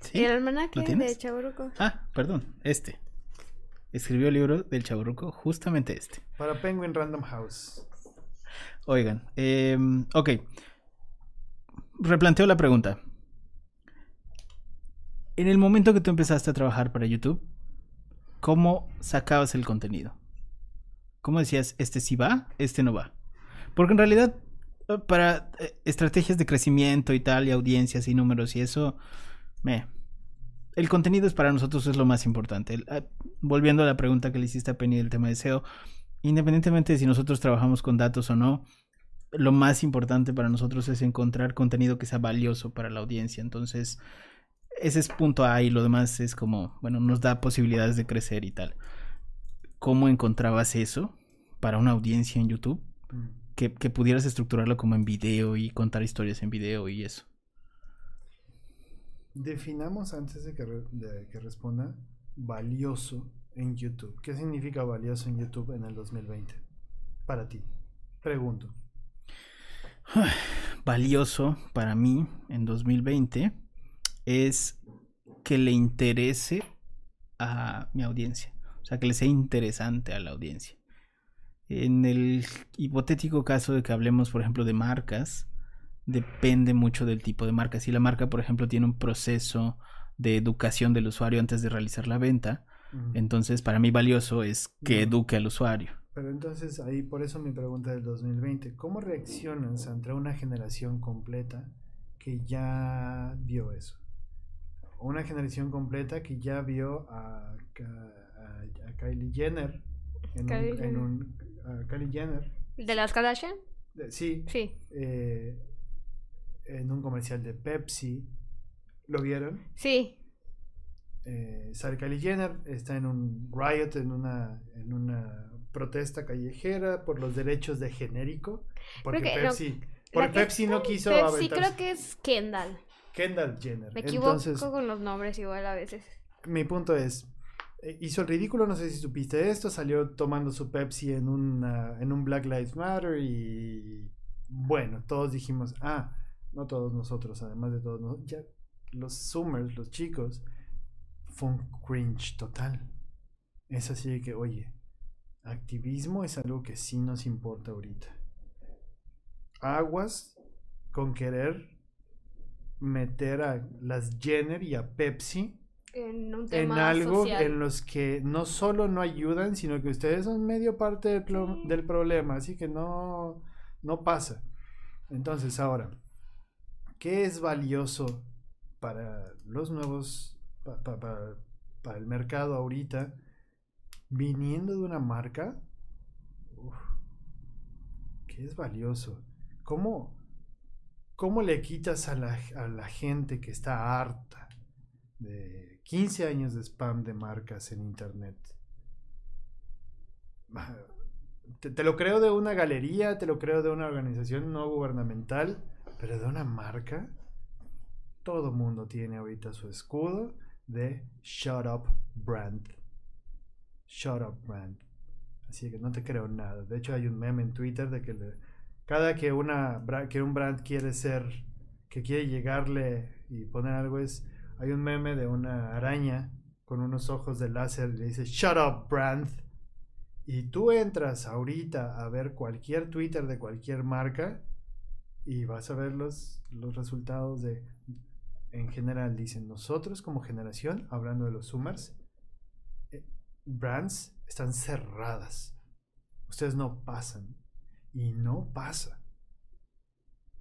¿Sí? El almanaque de chavorruco. Perdón, escribió el libro del chavorruco, justamente para Penguin Random House. Oigan, ok. Replanteo la pregunta. En el momento que tú empezaste a trabajar para YouTube, cómo sacabas el contenido. ¿Cómo decías, este sí va, este no va? Porque en realidad, para estrategias de crecimiento y tal, y audiencias y números y eso, el contenido es para nosotros es lo más importante. Volviendo a la pregunta que le hiciste a Penny del tema de SEO, independientemente de si nosotros trabajamos con datos o no, lo más importante para nosotros es encontrar contenido que sea valioso para la audiencia. Entonces, ese es punto A, y lo demás es como, bueno, nos da posibilidades de crecer y tal. ¿Cómo encontrabas eso para una audiencia en YouTube? Que pudieras estructurarlo como en video y contar historias en video y eso. Definamos antes de que responda valioso en YouTube. ¿Qué significa valioso en YouTube en el 2020? Para ti, pregunto. Valioso para mí en 2020 es que le interese a mi audiencia. O sea, que le sea interesante a la audiencia. En el hipotético caso de que hablemos, por ejemplo, de marcas, depende mucho del tipo de marca. Si la marca, por ejemplo, tiene un proceso de educación del usuario antes de realizar la venta, entonces para mí valioso es que eduque al usuario. Pero entonces ahí, por eso mi pregunta del 2020, ¿cómo reaccionas ante una generación completa que ya vio eso? Una generación completa que ya vio a Kylie Jenner Kylie Jenner. ¿De las Kardashian? Sí. En un comercial de Pepsi. ¿Lo vieron? Sí. Sale Kylie Jenner, está en un riot, en una protesta callejera por los derechos de genérico. Porque Pepsi no quiso aventarse. Sí, creo que es Kendall. Kendall Jenner. Me equivoco con los nombres igual a veces. Mi punto es, hizo el ridículo, no sé si supiste esto, salió tomando su Pepsi en un Black Lives Matter y bueno, todos dijimos, no todos nosotros, además de todos nosotros, ya los Zoomers, los chicos, fue un cringe total. Es así que, oye, activismo es algo que sí nos importa ahorita. Aguas con querer meter a las Jenner y a Pepsi en algo social. En los que no solo no ayudan, sino que ustedes son medio parte del problema, así que no pasa. Entonces ahora, ¿qué es valioso para los nuevos, para el mercado ahorita, viniendo de una marca? ¿Qué es valioso? ¿Cómo le quitas a la gente que está harta de 15 años de spam de marcas en internet? Te lo creo de una galería, te lo creo de una organización no gubernamental, pero de una marca. Todo mundo tiene ahorita su escudo de Shut up brand. Así que no te creo nada. De hecho hay un meme en Twitter de que cada que un brand quiere ser, que quiere llegarle y poner algo, es, hay un meme de una araña con unos ojos de láser y le dice "Shut up, brand". Y tú entras ahorita a ver cualquier Twitter de cualquier marca y vas a ver los resultados de, en general dicen, nosotros como generación, hablando de los Zoomers, brands están cerradas. Ustedes no pasan. Y no pasa.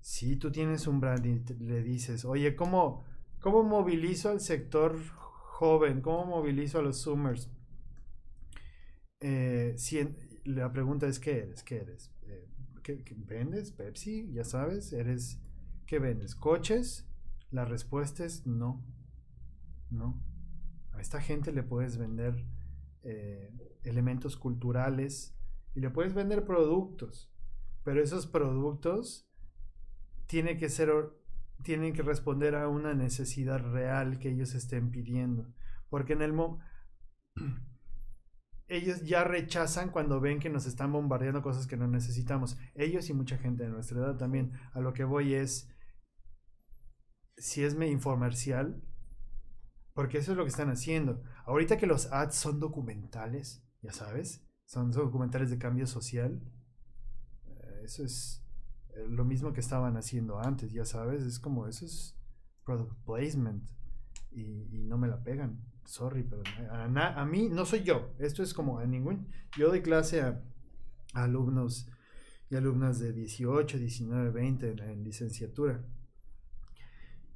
Si tú tienes un brand y le dices, oye, ¿Cómo movilizo al sector joven? ¿Cómo movilizo a los Zoomers? La pregunta es, ¿qué eres? ¿Qué eres? ¿Qué vendes? ¿Pepsi? Ya sabes, eres... ¿Qué vendes? ¿Coches? La respuesta es no. No. A esta gente le puedes vender elementos culturales y le puedes vender productos, pero esos productos tienen que responder a una necesidad real que ellos estén pidiendo, porque ellos ya rechazan cuando ven que nos están bombardeando cosas que no necesitamos, ellos y mucha gente de nuestra edad también. A lo que voy es, si es medio infomercial, porque eso es lo que están haciendo ahorita, que los ads son documentales, ya sabes, son documentales de cambio social. Eso es lo mismo que estaban haciendo antes, ya sabes, es como, eso es product placement y no me la pegan. sorry, pero a mí, no soy yo, esto es como a ningún, yo doy clase a alumnos y alumnas de 18, 19, 20 en licenciatura,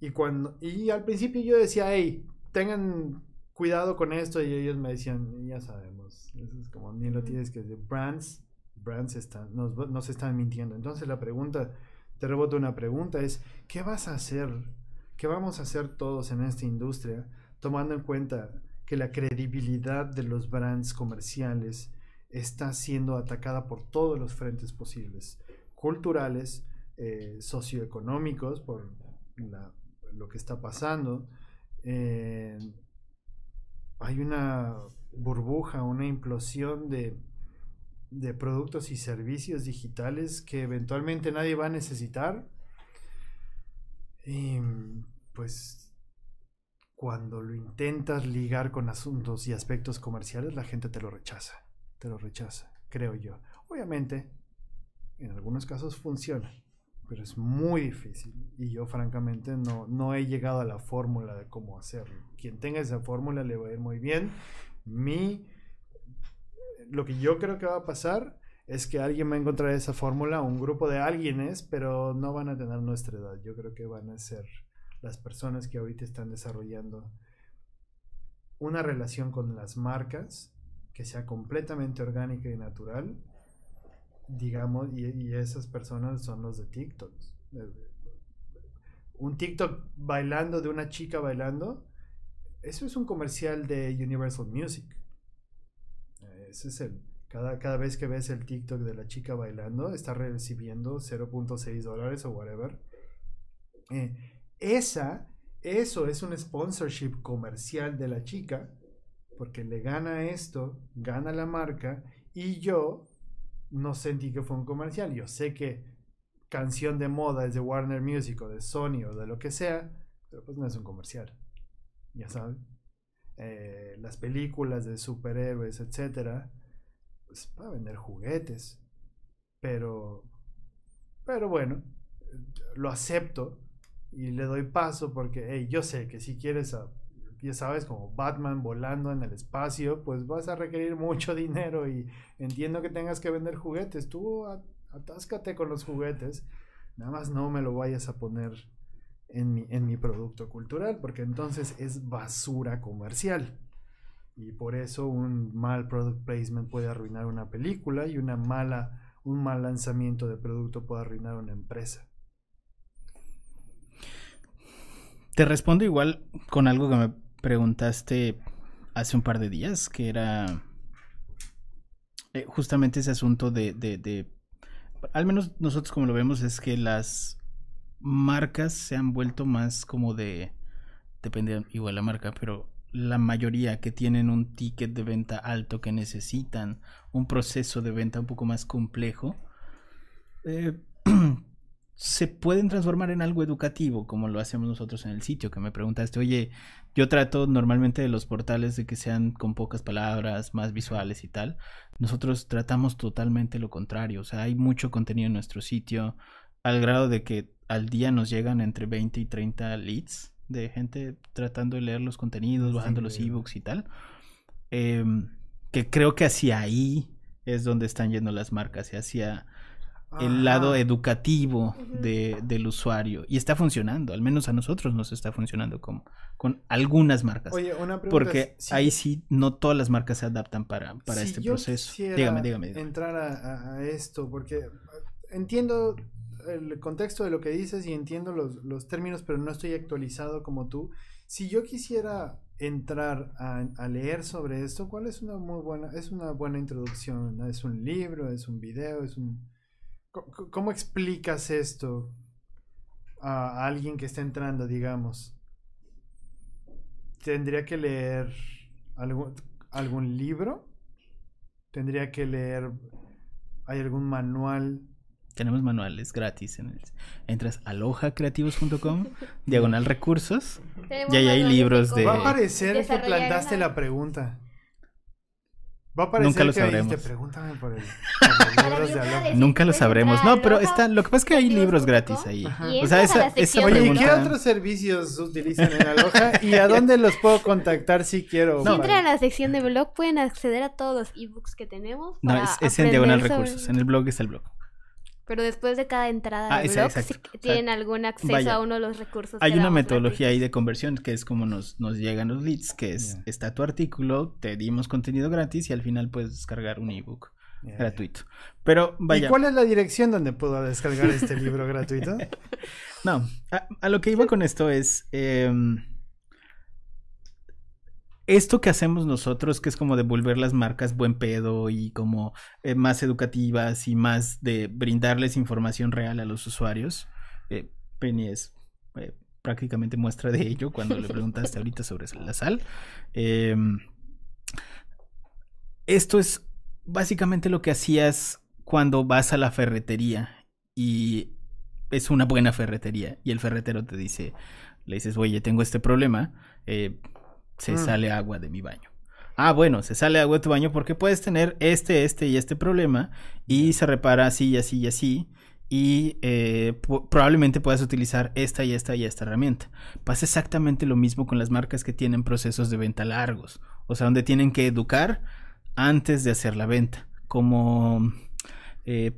y al principio yo decía, hey, tengan cuidado con esto, y ellos me decían, ya sabemos, eso es como, ni lo tienes que decir, brands están, nos están mintiendo. Entonces la pregunta, te reboto una pregunta, es, ¿qué vas a hacer? ¿Qué vamos a hacer todos en esta industria, tomando en cuenta que la credibilidad de los brands comerciales está siendo atacada por todos los frentes posibles, culturales, socioeconómicos, por lo que está pasando? Hay una burbuja, una implosión de productos y servicios digitales que eventualmente nadie va a necesitar, y pues cuando lo intentas ligar con asuntos y aspectos comerciales, la gente te lo rechaza, creo yo. Obviamente en algunos casos funciona, pero es muy difícil, y yo francamente no he llegado a la fórmula de cómo hacerlo. Quien tenga esa fórmula le va a ir muy bien. Lo que yo creo que va a pasar es que alguien va a encontrar esa fórmula, un grupo de alguienes, pero no van a tener nuestra edad. Yo creo que van a ser las personas que ahorita están desarrollando una relación con las marcas que sea completamente orgánica y natural, digamos, y esas personas son los de TikTok. Un TikTok bailando, de una chica bailando, eso es un comercial de Universal Music. Ese es el... Cada vez que ves el TikTok de la chica bailando, está recibiendo $0.6 o whatever. Eso es un sponsorship comercial de la chica, porque le gana esto, gana la marca, y yo no sentí que fue un comercial. Yo sé que canción de moda es de Warner Music o de Sony o de lo que sea, pero pues no es un comercial, ya saben. Las películas de superhéroes, etcétera, pues para vender juguetes, pero bueno, lo acepto y le doy paso, porque hey, yo sé que si quieres, ya sabes, como Batman volando en el espacio, pues vas a requerir mucho dinero, y entiendo que tengas que vender juguetes. Tú atáscate con los juguetes, nada más no me lo vayas a poner en mi producto cultural, porque entonces es basura comercial. Y por eso un mal product placement puede arruinar una película, y un mal lanzamiento de producto puede arruinar una empresa. Te respondo igual con algo que me preguntaste hace un par de días, que era justamente ese asunto de al menos nosotros como lo vemos, es que las marcas se han vuelto más como de... depende igual la marca, pero la mayoría que tienen un ticket de venta alto, que necesitan un proceso de venta un poco más complejo, se pueden transformar en algo educativo, como lo hacemos nosotros en el sitio, que me preguntaste, oye, yo trato normalmente de los portales de que sean con pocas palabras, más visuales y tal. Nosotros tratamos totalmente lo contrario, o sea, hay mucho contenido en nuestro sitio, al grado de que al día nos llegan entre 20 y 30 leads de gente tratando de leer los contenidos, bajando los ebooks y tal, que creo que hacia ahí es donde están yendo las marcas, hacia el lado educativo del usuario, y está funcionando, al menos a nosotros nos está funcionando con algunas marcas. Oye, una pregunta, porque si ahí sí, no todas las marcas se adaptan para si este proceso. Dígame. Entrar a esto, porque entiendo el contexto de lo que dices y entiendo los términos, pero no estoy actualizado como tú. Si yo quisiera entrar a leer sobre esto, ¿cuál es una buena introducción? ¿Es un libro? ¿Es un video? ¿Cómo explicas esto a alguien que está entrando, digamos? ¿Tendría que leer algún libro? ¿Tendría que leer... ¿Hay algún manual? Tenemos manuales gratis en el... Entras a alohacreativos.com /recursos, y ahí hay libros de... Va a parecer que plantaste la pregunta. Va a parecer nunca lo sabremos. Pregúntame por el, nunca lo sabremos. No, pero están, lo que pasa es que hay libros gratis ahí. O sea, esa pregunta... Oye, ¿y qué otros servicios utilizan en Aloha? ¿Y a dónde los puedo contactar si quiero? Si entran a la sección de blog pueden acceder a todos los ebooks que tenemos. No, es en diagonal recursos. En el blog está el blog. Pero después de cada entrada de blog, si tienen algún acceso a uno de los recursos. Hay una metodología ahí de conversión, que es como nos llegan los leads, que es, está tu artículo, te dimos contenido gratis y al final puedes descargar un ebook gratuito. Pero vaya. ¿Y cuál es la dirección donde puedo descargar este libro gratuito? No, a lo que iba con esto es... esto que hacemos nosotros, que es como devolver las marcas buen pedo y como más educativas y más de brindarles información real a los usuarios. Penny es prácticamente muestra de ello cuando le preguntaste ahorita sobre la sal. Esto es básicamente lo que hacías cuando vas a la ferretería y es una buena ferretería y el ferretero te dice, le dices, oye, tengo este problema, se sale agua de mi baño. Ah, bueno, se sale agua de tu baño porque puedes tener este y este problema y se repara así y así y así y probablemente puedas utilizar esta herramienta. Pasa exactamente lo mismo con las marcas que tienen procesos de venta largos, o sea, donde tienen que educar antes de hacer la venta, como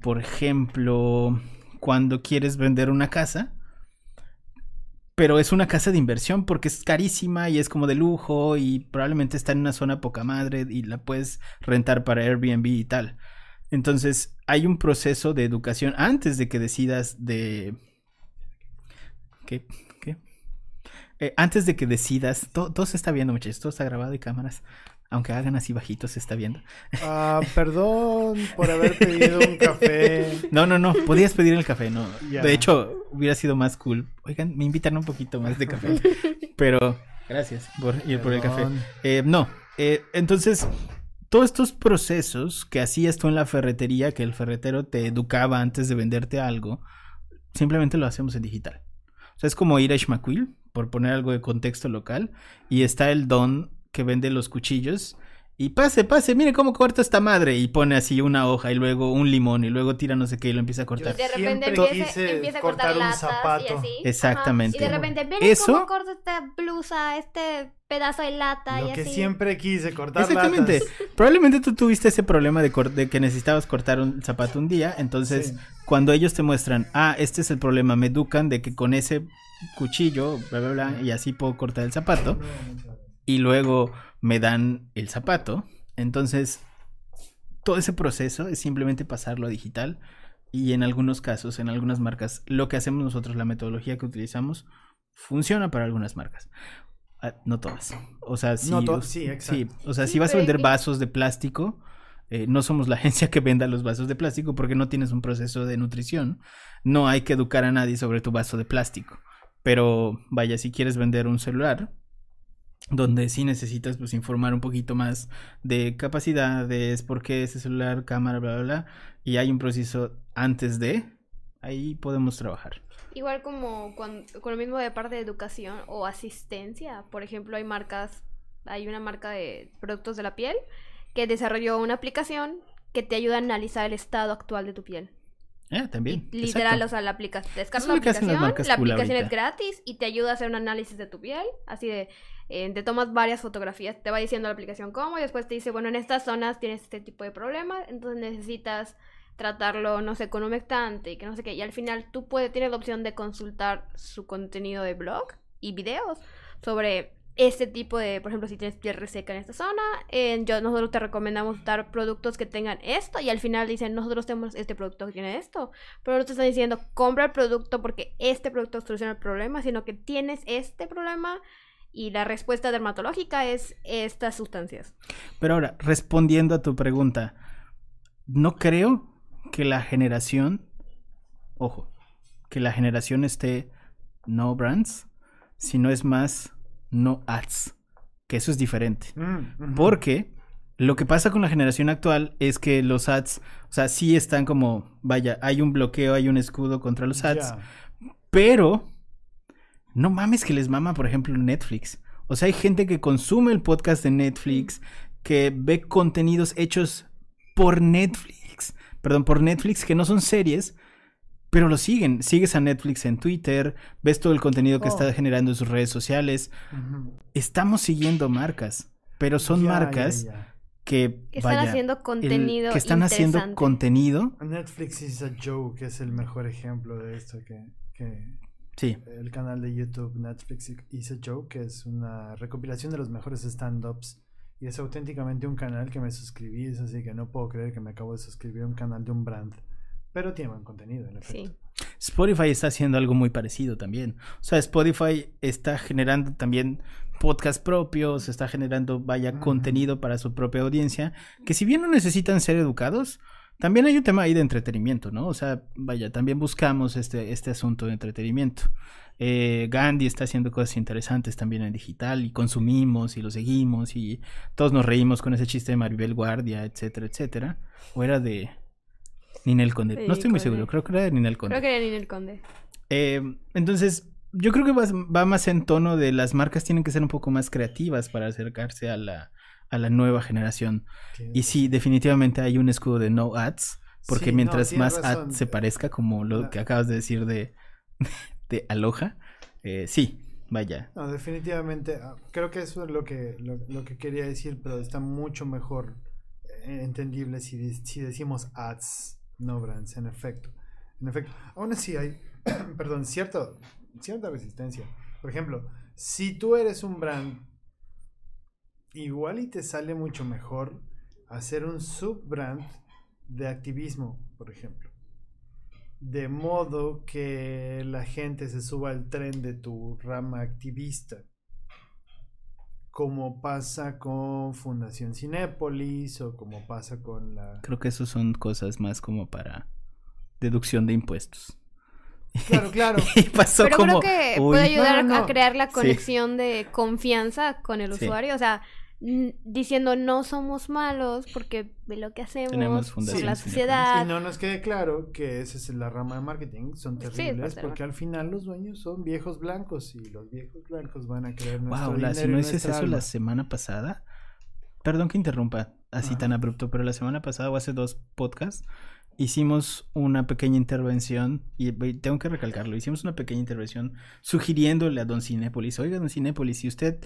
por ejemplo, cuando quieres vender una casa. Pero es una casa de inversión porque es carísima y es como de lujo y probablemente está en una zona poca madre y la puedes rentar para Airbnb y tal. Entonces hay un proceso de educación antes de que decidas de... ¿Qué? Antes de que decidas... Todo se está viendo, muchachos. Todo está grabado y cámaras. Aunque hagan así bajito se está viendo. Perdón por haber pedido un café. No. Podías pedir el café, no. Yeah. De hecho... Hubiera sido más cool. Oigan, me invitan un poquito más de café. Pero gracias por ir por el café. Entonces, todos estos procesos que hacías tú en la ferretería, que el ferretero te educaba antes de venderte algo, simplemente lo hacemos en digital. O sea, es como ir a Xmaquil, por poner algo de contexto local, y está el don que vende los cuchillos. Y pase, mire cómo corta esta madre. Y pone así una hoja y luego un limón y luego tira no sé qué y lo empieza a cortar. Y de repente empieza a cortar un zapato. Y así. Exactamente. Ajá. Y de repente, mire cómo corta esta blusa, este pedazo de lata y así. Lo que siempre quise, cortar latas. Exactamente. Probablemente tú tuviste ese problema de que necesitabas cortar un zapato un día. Entonces, cuando ellos te muestran, este es el problema, me educan de que con ese cuchillo, bla, bla, bla, y así puedo cortar el zapato. Y luego me dan el zapato. Entonces, todo ese proceso es simplemente pasarlo a digital. Y en algunos casos, en algunas marcas, lo que hacemos nosotros, la metodología que utilizamos, funciona para algunas marcas. No todas. O sea, si vas a vender vasos de plástico, no somos la agencia que venda los vasos de plástico porque no tienes un proceso de nutrición. No hay que educar a nadie sobre tu vaso de plástico. Pero vaya, si quieres vender un celular... donde sí necesitas pues informar un poquito más de capacidades, por qué ese celular, cámara, bla, bla, bla, y hay un proceso antes de, ahí podemos trabajar. Igual como con lo mismo de parte de educación o asistencia, por ejemplo hay una marca de productos de la piel que desarrolló una aplicación que te ayuda a analizar el estado actual de tu piel. También. Y literal, exacto. O sea, la aplicas, descargas la aplicación, la aplicación es gratis y te ayuda a hacer un análisis de tu piel, así de, te tomas varias fotografías, te va diciendo la aplicación cómo y después te dice, bueno, en estas zonas tienes este tipo de problemas, entonces necesitas tratarlo, no sé, con un humectante y que no sé qué, y al final tú tienes la opción de consultar su contenido de blog y videos sobre este tipo de, por ejemplo, si tienes piel reseca en esta zona, nosotros te recomendamos dar productos que tengan esto y al final dicen, nosotros tenemos este producto que tiene esto, pero no te están diciendo, compra el producto porque este producto soluciona el problema, sino que tienes este problema y la respuesta dermatológica es estas sustancias. Pero ahora, respondiendo a tu pregunta, no creo que la generación, esté no brands, sino es más... no ads, que eso es diferente. Porque lo que pasa con la generación actual es que los ads, o sea, sí están como, vaya, hay un bloqueo, hay un escudo contra los ads, pero no mames que les mama, por ejemplo, Netflix. O sea, hay gente que consume el podcast de Netflix, que ve contenidos hechos por Netflix, que no son series, pero lo siguen. Sigues a Netflix en Twitter, ves todo el contenido que está generando en sus redes sociales. Uh-huh. Estamos siguiendo marcas, pero son marcas que están haciendo contenido que están haciendo contenido. Netflix Is a Joke es el mejor ejemplo de esto que... Sí. El canal de YouTube Netflix Is a Joke, que es una recopilación de los mejores stand-ups. Y es auténticamente un canal que me suscribí, es así que no puedo creer que me acabo de suscribir a un canal de un brand. Pero tiene buen contenido, en efecto. Sí. Spotify está haciendo algo muy parecido también. O sea, Spotify está generando también podcasts propios, está generando, contenido para su propia audiencia, que si bien no necesitan ser educados, también hay un tema ahí de entretenimiento, ¿no? O sea, también buscamos este asunto de entretenimiento. Gandhi está haciendo cosas interesantes también en digital, y consumimos y lo seguimos y todos nos reímos con ese chiste de Maribel Guardia, etcétera, etcétera. O era de Ninel Conde. Sí, no estoy muy seguro, creo que era de Ninel Conde. Entonces, yo creo que va más en tono de las marcas tienen que ser un poco más creativas para acercarse a la nueva generación. ¿Qué? Y sí, definitivamente hay un escudo de no ads, porque mientras más ads se parezca, como lo que acabas de decir de Aloha, No, definitivamente, creo que eso es lo que quería decir, pero está mucho mejor entendible si decimos ads, no brands, en efecto. En efecto, aún así hay, cierta resistencia. Por ejemplo, si tú eres un brand, igual y te sale mucho mejor hacer un subbrand de activismo, por ejemplo, de modo que la gente se suba al tren de tu rama activista, como pasa con Fundación Cinépolis o como pasa con la... Creo que eso son cosas más como para deducción de impuestos. Claro. Y pasó pero como... creo que puede ayudar a crear la conexión de confianza con el usuario, o sea, diciendo no somos malos porque de lo que hacemos por la sociedad. Y no nos quede claro que esa es la rama de marketing, son terribles porque al final los dueños son viejos blancos y los viejos blancos van a creer nuestro dinero. Si no dices eso la semana pasada, perdón que interrumpa así tan abrupto, pero la semana pasada o hace 2 podcasts hicimos una pequeña intervención, y tengo que recalcarlo, hicimos una pequeña intervención sugiriéndole a Don Cinépolis, oiga Don Cinépolis, si usted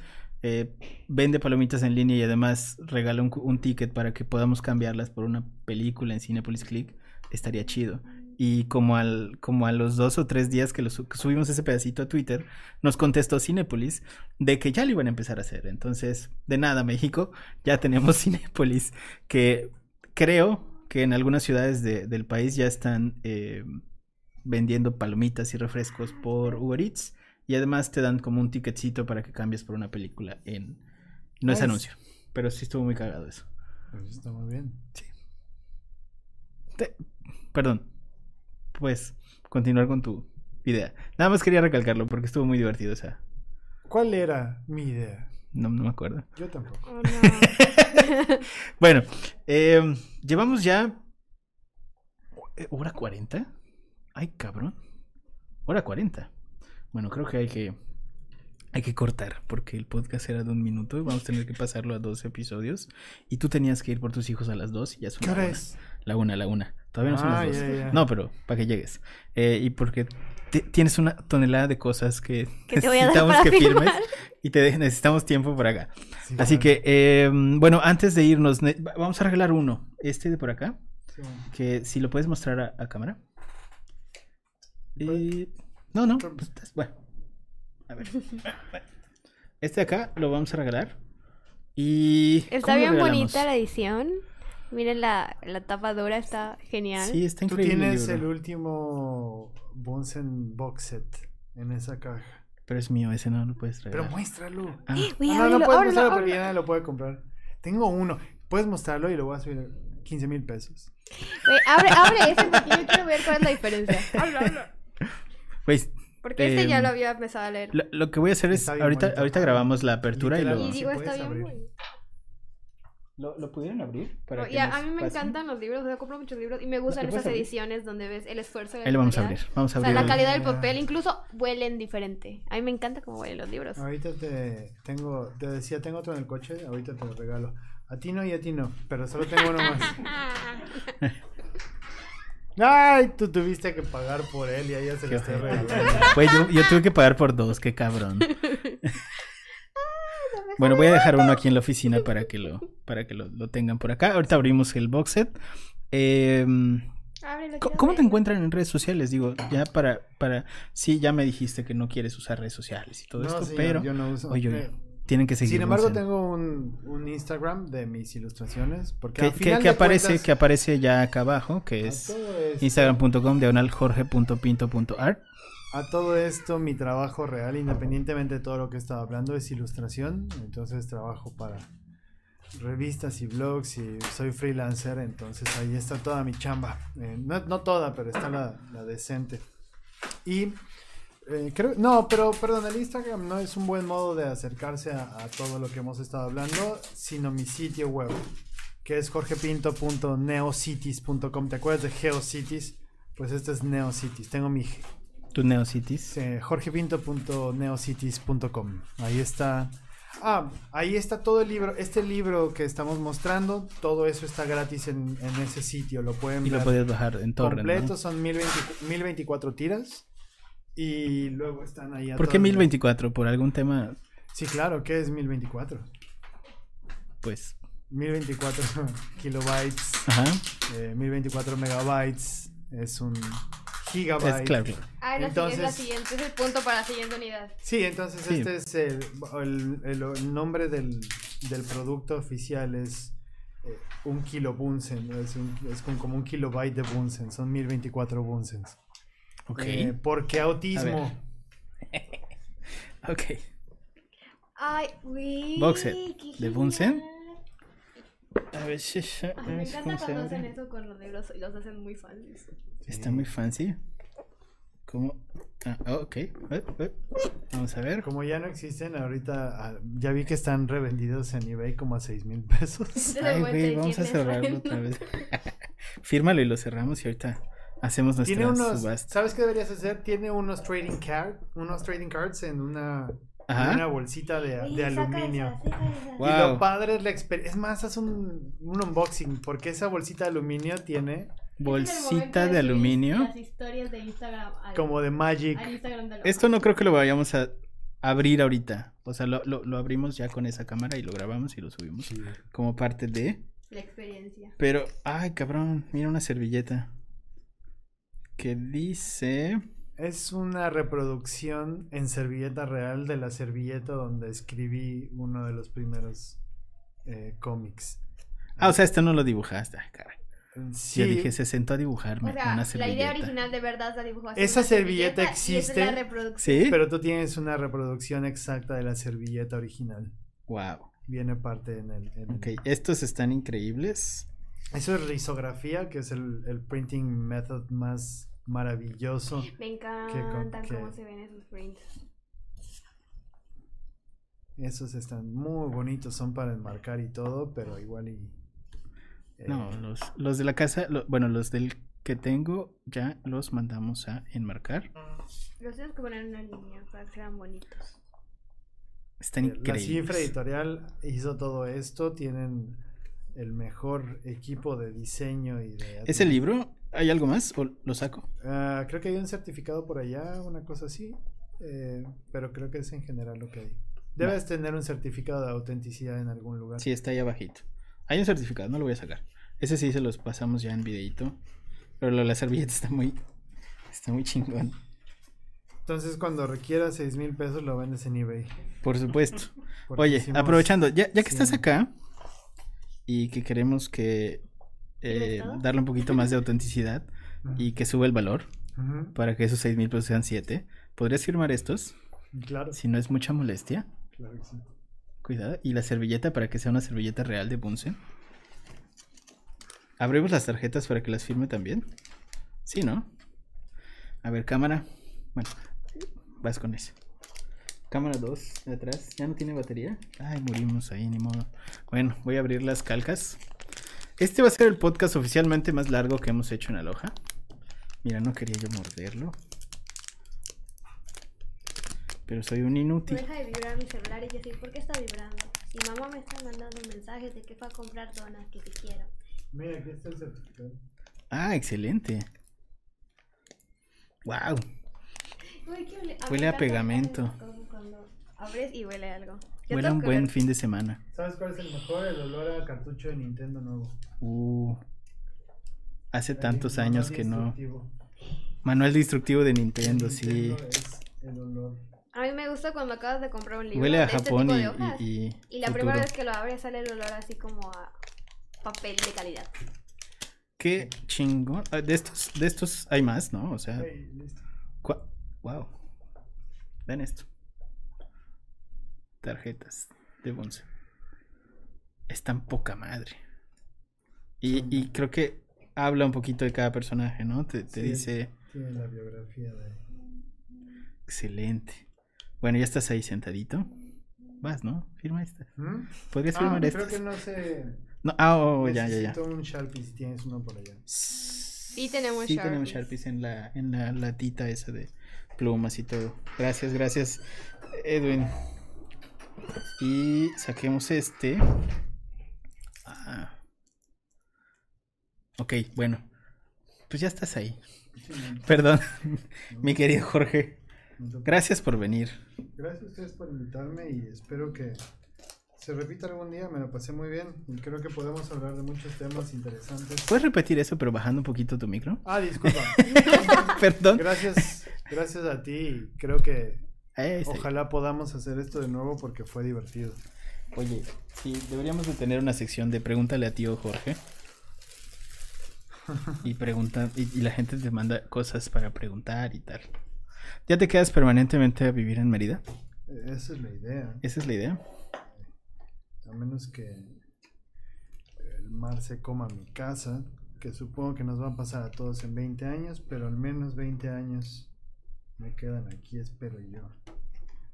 vende palomitas en línea y además regala un ticket para que podamos cambiarlas por una película en Cinépolis Click, estaría chido. Y como a los 2 o 3 días que subimos ese pedacito a Twitter, nos contestó Cinépolis de que ya lo iban a empezar a hacer. Entonces, de nada México, ya tenemos Cinépolis, que creo que en algunas ciudades del país ya están vendiendo palomitas y refrescos por Uber Eats, y además te dan como un ticketcito para que cambies por una película en... No es anuncio, pero sí estuvo muy cagado eso. Pues está muy bien. Sí. Perdón. Pues, continuar con tu idea. Nada más quería recalcarlo porque estuvo muy divertido esa. ¿Cuál era mi idea? No me acuerdo. Yo tampoco. Oh, no. Bueno, llevamos ya hora 40. Ay, cabrón. Hora 40. Bueno, creo que hay que cortar porque el podcast era de 1 minuto y vamos a tener que pasarlo a 2 episodios. Y tú tenías que ir por tus hijos a las 2 y ya son ¿qué hora es? La una. Todavía no son las 2. Yeah. No, pero para que llegues. Y porque tienes una tonelada de cosas que necesitamos que firmes. Y necesitamos tiempo por acá. Sí, así que, bueno, antes de irnos, vamos a arreglar uno. Este de por acá. Sí. Que si lo puedes mostrar a cámara. No. Pues, bueno. A ver. Este de acá lo vamos a regalar. Y... Está bien bonita la edición. Miren la tapa dura, está genial. Sí, está increíble. Tú tienes el último Bunsen box set en esa caja. Pero es mío, ese no lo puedes traer. Pero muéstralo. No puedes mostrarlo porque ya nadie lo puede comprar. Tengo uno. Puedes mostrarlo y lo voy a subir a 15 mil pesos. Güey, abre ese porque yo quiero ver cuál es la diferencia. Habla. Pues, porque este ya lo había empezado a leer. Lo que voy a hacer es, ahorita grabamos la apertura y digo, está bien bonito. ¿Lo pudieron abrir? A mí me encantan los libros, yo compro muchos libros y me gustan esas ediciones donde ves el esfuerzo de la... Ahí lo vamos a abrir. O sea, la calidad del papel, incluso huelen diferente. A mí me encanta cómo huelen los libros. Ahorita te decía, tengo otro en el coche, ahorita te lo regalo. A ti no y a ti no, pero solo tengo uno más. Ay, tú tuviste que pagar por él y a ella se le está regalando. Pues yo tuve que pagar por dos, qué cabrón. Bueno, voy a dejar uno aquí en la oficina para que lo tengan por acá. Ahorita abrimos el box set. ¿Cómo te encuentran en redes sociales? Digo, ya para... Sí, ya me dijiste que no quieres usar redes sociales y todo no, esto, sí, pero... Yo no uso... Oye, tienen que seguir. Sin embargo, tengo un Instagram de mis ilustraciones. Porque que aparece ya acá abajo, que es instagram.com/jorge.pinto.art. A todo esto, mi trabajo real, independientemente de todo lo que estaba hablando, es ilustración. Entonces trabajo para revistas y blogs y soy freelancer. Entonces ahí está toda mi chamba. No toda, pero está la decente. Y... Perdón, el Instagram no es un buen modo de acercarse a todo lo que hemos estado hablando, sino mi sitio web, que es jorgepinto.neocities.com. ¿Te acuerdas de Geocities? Pues este es Neocities, tengo mi... ¿Tu Neocities? jorgepinto.neocities.com. Ahí está... ahí está todo el libro, este libro que estamos mostrando, todo eso está gratis en ese sitio, lo pueden ver. Y lo puedes bajar en torrent, completo, ¿no? Son 1024 tiras. Y luego están ahí a... ¿Por qué 1024? ¿Por algún tema? Sí, claro, ¿qué es 1024? Pues 1024 kilobytes. Ajá. 1024 megabytes. Es un gigabyte. Es claro. Entonces, la siguiente es el punto para la siguiente unidad. Sí, entonces sí. Este es el nombre del producto oficial. Es un kilo Bunsen. Es como un kilobyte de Bunsen. Son 1024 Bunsens. Okay. Porque autismo. Ok. Ay, uy. Boxet de Bunsen. A ver, me encanta cuando hacen eso con los libros y los hacen muy fancy. Está muy fancy. ¿Cómo? Ok. Vamos a ver. Como ya no existen, ahorita ya vi que están revendidos en eBay como a 6,000 pesos. Ay, güey, vamos a cerrarlo otra vez. Fírmalo y lo cerramos y ahorita hacemos nuestras subastas. ¿Sabes qué deberías hacer? Tiene unos trading cards en una bolsita de aluminio. Wow. Y lo padre es la experiencia. Es más, haz un unboxing, porque esa bolsita de aluminio tiene... Bolsita de aluminio. Las historias de Instagram. Como de Magic. Esto no creo que lo vayamos a abrir ahorita. O sea, lo abrimos ya con esa cámara y lo grabamos y lo subimos. Sí. Como parte de... la experiencia. Pero, ay, cabrón, mira una servilleta. Que dice... Es una reproducción en servilleta real de la servilleta donde escribí uno de los primeros cómics. O sea, esto no lo dibujaste, caray. Sí. Yo dije, se sentó a dibujarme, o sea, una servilleta. La idea original de verdad la dibujó así. Esa servilleta existe, es la reproducción. ¿Sí? Pero tú tienes una reproducción exacta de la servilleta original. Wow. Viene parte en el... Estos están increíbles. Eso es risografía, que es el printing method más maravilloso. Me encanta cómo se ven esos prints. Esos están muy bonitos, son para enmarcar y todo, pero igual y... No, los de la casa, los del que tengo, ya los mandamos a enmarcar. Los tenemos que poner en una línea para que sean bonitos. Están increíbles. La Cifra Editorial hizo todo esto, tienen... el mejor equipo de diseño y de... ¿Ese libro? ¿Hay algo más? ¿O lo saco? Creo que hay un certificado por allá, una cosa así, pero creo que es en general lo que hay. Debes tener un certificado de autenticidad en algún lugar. Sí, está ahí abajito. Hay un certificado, no lo voy a sacar. Ese sí se los pasamos ya en videíto, pero la servilleta está muy chingón. Entonces, cuando requiera 6,000 pesos lo vendes en eBay. Por supuesto. Oye, aprovechando, ya que estás acá... y que queremos que darle un poquito más de autenticidad y que suba el valor para que esos 6,000 pesos sean 7. ¿Podrías firmar estos? Claro. Si no es mucha molestia. Claro que sí. Cuidado. Y la servilleta para que sea una servilleta real de Bunsen. Abrimos las tarjetas para que las firme también. Sí, ¿no? A ver, cámara. Bueno, vas con eso. Cámara 2 de atrás, ya no tiene batería. Ay, morimos ahí, ni modo. Bueno, voy a abrir las calcas. Este va a ser el podcast oficialmente más largo que hemos hecho en Aloha. Mira, no quería yo morderlo. pero soy un inútil. Deja de vibrar mi celular y yo sé por qué está vibrando. Mi mamá me está mandando mensajes de que fue a comprar donas que te quiero. Mira, aquí está el certificado. Ah, excelente. Wow. Uy, huele a pegamento. Cuando abres y huele algo. Yo huele a un buen fin de semana. ¿Sabes cuál es el mejor? El olor a cartucho de Nintendo nuevo. Hace tantos años que no. Manual destructivo de Nintendo, sí. El olor. A mí me gusta cuando acabas de comprar un libro. Huele a Japón y la primera vez que lo abres sale el olor así como a papel de calidad. Qué chingón. De estos hay más, ¿no? O sea. Wow. Vean esto. Tarjetas de Bunsen. Es tan poca madre. Y creo que habla un poquito de cada personaje, ¿no? Te sí, dice. Tiene la biografía de. Excelente. Bueno, ya estás ahí sentadito. Vas, ¿no? Firma esta. ¿Podrías firmar esta? Creo que no sé. No, ya. Necesito un Sharpie si tienes uno por allá. Sí, tenemos Sharpies. Sí, tenemos Sharpies en la latita esa de plumas y todo. Gracias, gracias, Edwin. Y saquemos este. Ok, bueno. Pues ya estás ahí. Sí, no. Perdón, no. Mi querido Jorge. Gracias por venir. Gracias a ustedes por invitarme y espero que se repita algún día. Me lo pasé muy bien y creo que podemos hablar de muchos temas interesantes. ¿Puedes repetir eso pero bajando un poquito tu micro? Disculpa. Perdón. Gracias a ti. Creo que ojalá podamos hacer esto de nuevo porque fue divertido. Oye, sí, deberíamos de tener una sección de pregúntale a tío Jorge. Y pregunta, y la gente te manda cosas para preguntar y tal. ¿Ya te quedas permanentemente a vivir en Mérida? Esa es la idea. ¿Esa es la idea? A menos que el mar se coma mi casa, que supongo que nos va a pasar a todos en 20 años, pero al menos 20 años me quedan aquí, espero yo.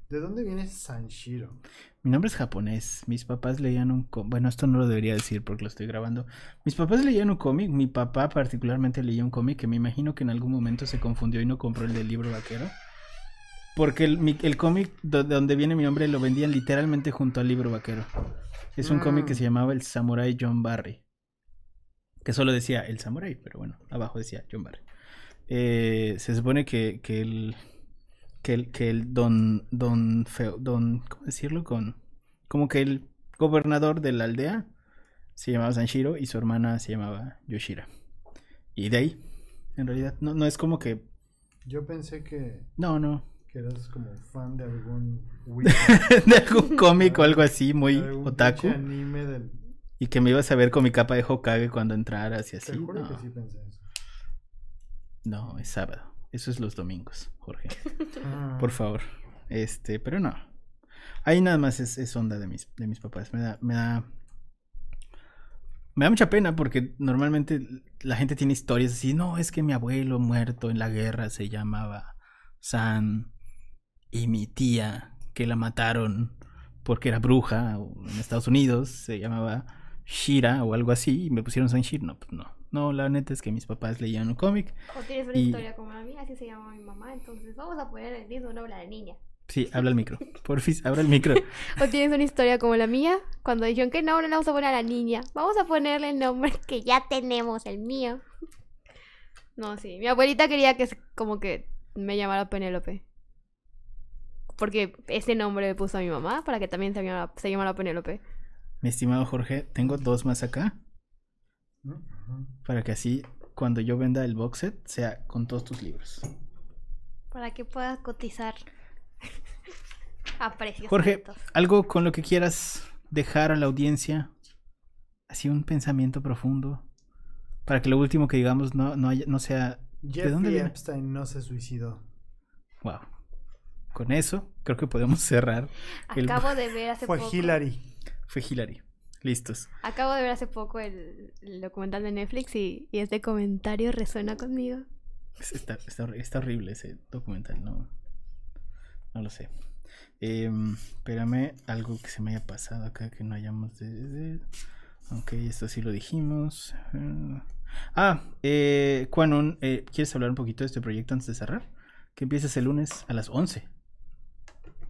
¿De dónde viene Sanshiro? Mi nombre es japonés. Mis papás leían un cómic. Bueno, esto no lo debería decir porque lo estoy grabando. Mis papás leían un cómic. Mi papá particularmente leía un cómic que me imagino que en algún momento se confundió y no compró el del libro vaquero. Porque el cómic de donde viene mi nombre lo vendían literalmente junto al libro vaquero. Es un cómic que se llamaba El Samurai John Barry. Que solo decía El Samurai, pero bueno, abajo decía John Barry. Se supone que el ¿cómo decirlo? Como que el gobernador de la aldea se llamaba Sanshiro y su hermana se llamaba Yoshira. Y de ahí, en realidad, no es como que... Yo pensé que... No. Que eras como fan de algún... de algún cómic o algo así, muy otaku. Anime del... Y que me ibas a ver con mi capa de Hokage cuando entraras y así. Te juro que sí pensé eso. No, es sábado. Eso es los domingos, Jorge. Por favor. Pero no. Ahí nada más es onda de mis papás. Me da mucha pena porque normalmente la gente tiene historias así. No, es que mi abuelo muerto en la guerra se llamaba San. Y mi tía que la mataron porque era bruja en Estados Unidos se llamaba Shira o algo así. Y me pusieron San Shira. No, pues no. No, la neta es que mis papás leían un cómic. O tienes una historia como la mía, así se llama mi mamá, entonces vamos a poner el libro, no habla de niña. Sí, habla el micro, porfis, abra el micro. O tienes una historia como la mía, cuando dijeron que no, no vamos a poner a la niña, vamos a ponerle el nombre que ya tenemos, el mío. No, sí, mi abuelita quería que como que me llamara Penélope. Porque ese nombre le puso a mi mamá, para que también se llamara Penélope. Mi estimado Jorge, tengo dos más acá. Para que así, cuando yo venda el box set, sea con todos tus libros. Para que puedas cotizar a precios. Jorge, altos. Algo con lo que quieras dejar a la audiencia. Así un pensamiento profundo. Para que lo último que digamos no sea... Jeffrey ¿de dónde viene? Epstein no se suicidó. Wow. Con eso, creo que podemos cerrar. Fue Hillary. Fue Hillary. Listos. Acabo de ver hace poco el documental de Netflix y este comentario resuena conmigo. Está horrible ese documental, no lo sé. Espérame, algo que se me haya pasado acá que no hayamos de... Ok, esto sí lo dijimos. QAnon, ¿quieres hablar un poquito de este proyecto antes de cerrar? Que empiezas el lunes a las 11.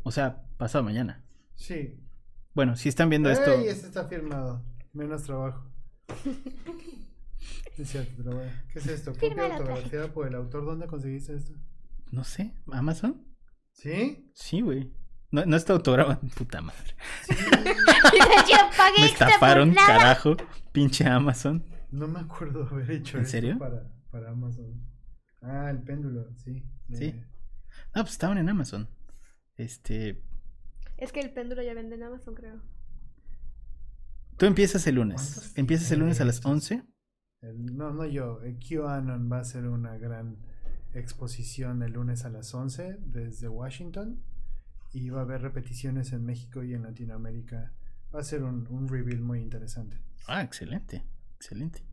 O sea, pasado mañana. Sí. Bueno, si están viendo esto... ¡Ey! Este está firmado. Menos trabajo. Es cierto, pero bueno. ¿Qué es esto? Copia autografiada por el autor. ¿Dónde conseguiste esto? No sé. ¿Amazon? ¿Sí? Sí, güey. No, no está autografado. Puta madre. Sí. Yo pagué. Me estafaron, carajo. Pinche Amazon. No me acuerdo haber hecho eso. ¿En serio? Para Amazon. Ah, el péndulo, sí. Sí. Ah, pues estaban en Amazon. Es que el péndulo ya vende en Amazon, creo. Tú empiezas el lunes. ¿Empiezas el lunes a las 11? No yo. El QAnon va a ser una gran exposición el lunes a las 11 desde Washington. Y va a haber repeticiones en México y en Latinoamérica. Va a ser un reveal muy interesante. Ah, excelente. Excelente.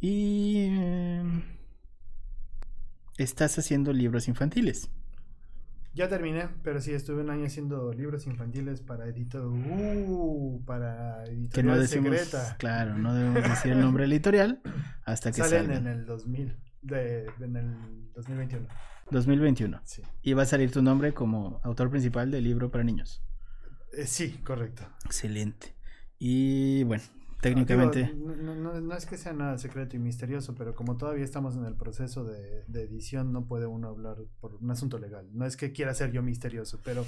Y... ¿estás haciendo libros infantiles? Ya terminé, pero sí, estuve un año haciendo libros infantiles para editorial que no decimos, secreta. Claro, no debemos decir el nombre de la editorial hasta que salen en el 2000, en el 2021. 2021. Sí. Y va a salir tu nombre como autor principal del libro para niños. Sí, correcto. Excelente. Y bueno, técnicamente no es que sea nada secreto y misterioso, pero como todavía estamos en el proceso de edición, no puede uno hablar por un asunto legal. No es que quiera ser yo misterioso, pero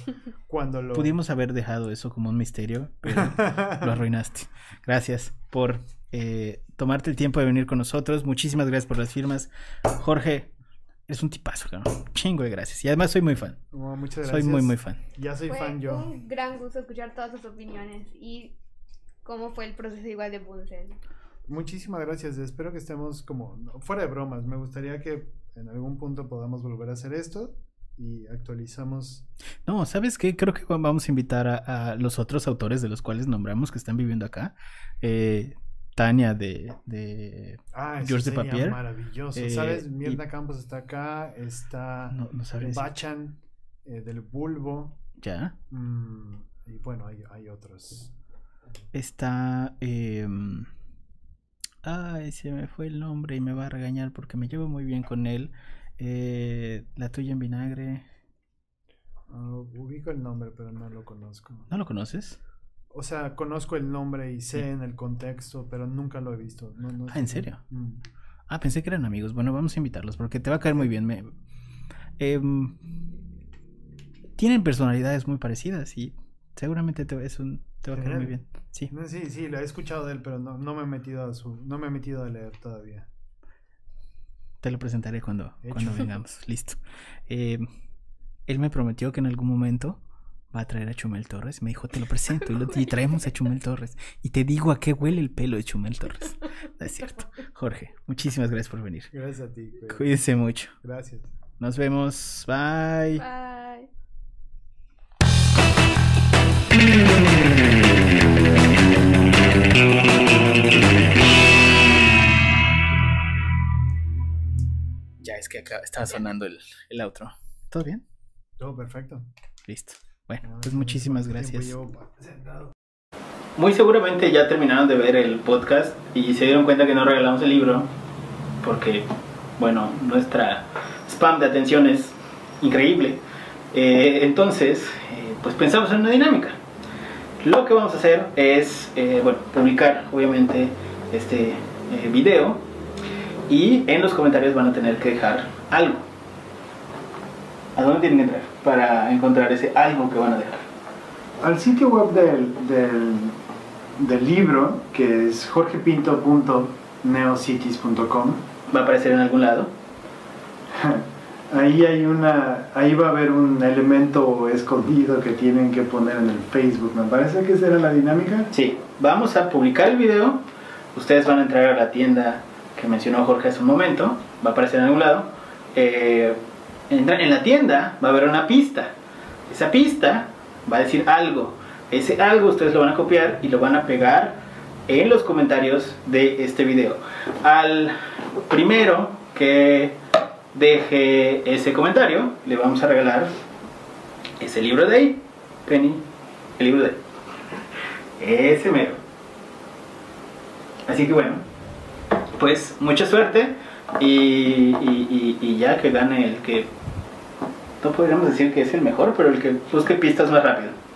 cuando lo... Pudimos haber dejado eso como un misterio, pero lo arruinaste. Gracias por tomarte el tiempo de venir con nosotros. Muchísimas gracias por las firmas. Jorge, es un tipazo, cabrón. Chingo de gracias. Y además soy muy fan. Oh, muchas gracias. Soy muy, muy fan. Ya soy fan yo. Un gran gusto escuchar todas tus opiniones y... ¿cómo fue el proceso igual de Bunsen? Muchísimas gracias, espero que estemos como... fuera de bromas, me gustaría que en algún punto podamos volver a hacer esto y actualizamos... No, ¿sabes qué? Creo que vamos a invitar a los otros autores de los cuales nombramos que están viviendo acá. Tania de George de Papier. Maravilloso, ¿sabes? Mirna Campos está acá, está... No sabes. Bachan, del Bulbo. Ya. Y bueno, hay otros... Está ay, se me fue el nombre y me va a regañar porque me llevo muy bien con él. La tuya en vinagre. Ubico el nombre, pero no lo conozco. ¿No lo conoces? O sea, conozco el nombre y sé en el contexto, pero nunca lo he visto. No ¿en serio? Ah, pensé que eran amigos. Bueno, vamos a invitarlos porque te va a caer muy bien. Tienen personalidades muy parecidas y seguramente te va a caer muy bien. Sí. Sí, lo he escuchado de él, pero no me he metido a leer todavía. Te lo presentaré cuando vengamos. Listo. Él me prometió que en algún momento va a traer a Chumel Torres. Me dijo, te lo presento y traemos a Chumel Torres. Y te digo a qué huele el pelo de Chumel Torres. No es cierto. Jorge, muchísimas gracias por venir. Gracias a ti. Pedro. Cuídense mucho. Gracias. Nos vemos. Bye. Bye. Ya es que acá estaba sonando el outro. ¿Todo bien? Todo perfecto. Listo. Bueno, pues muchísimas gracias. Muy seguramente ya terminaron de ver el podcast y se dieron cuenta que no regalamos el libro porque, bueno, nuestra spam de atención es increíble. Entonces, pues pensamos en una dinámica. Lo que vamos a hacer es, publicar obviamente este video y en los comentarios van a tener que dejar algo. ¿A dónde tienen que entrar para encontrar ese algo que van a dejar? Al sitio web del libro, que es jorgepinto.neocities.com. ¿Va a aparecer en algún lado? Ahí va a haber un elemento escondido que tienen que poner en el Facebook. Me parece que esa era la dinámica. Sí, vamos a publicar el video. Ustedes van a entrar a la tienda que mencionó Jorge hace un momento. Va a aparecer en algún lado. En la tienda va a haber una pista. Esa pista va a decir algo. Ese algo ustedes lo van a copiar y lo van a pegar en los comentarios de este video. Al primero que... deje ese comentario, le vamos a regalar ese libro de ahí. Penny, el libro de ahí. Ese mero. Así que bueno, pues mucha suerte y ya que gane el que no podríamos decir que es el mejor, pero el que busque pistas más rápido.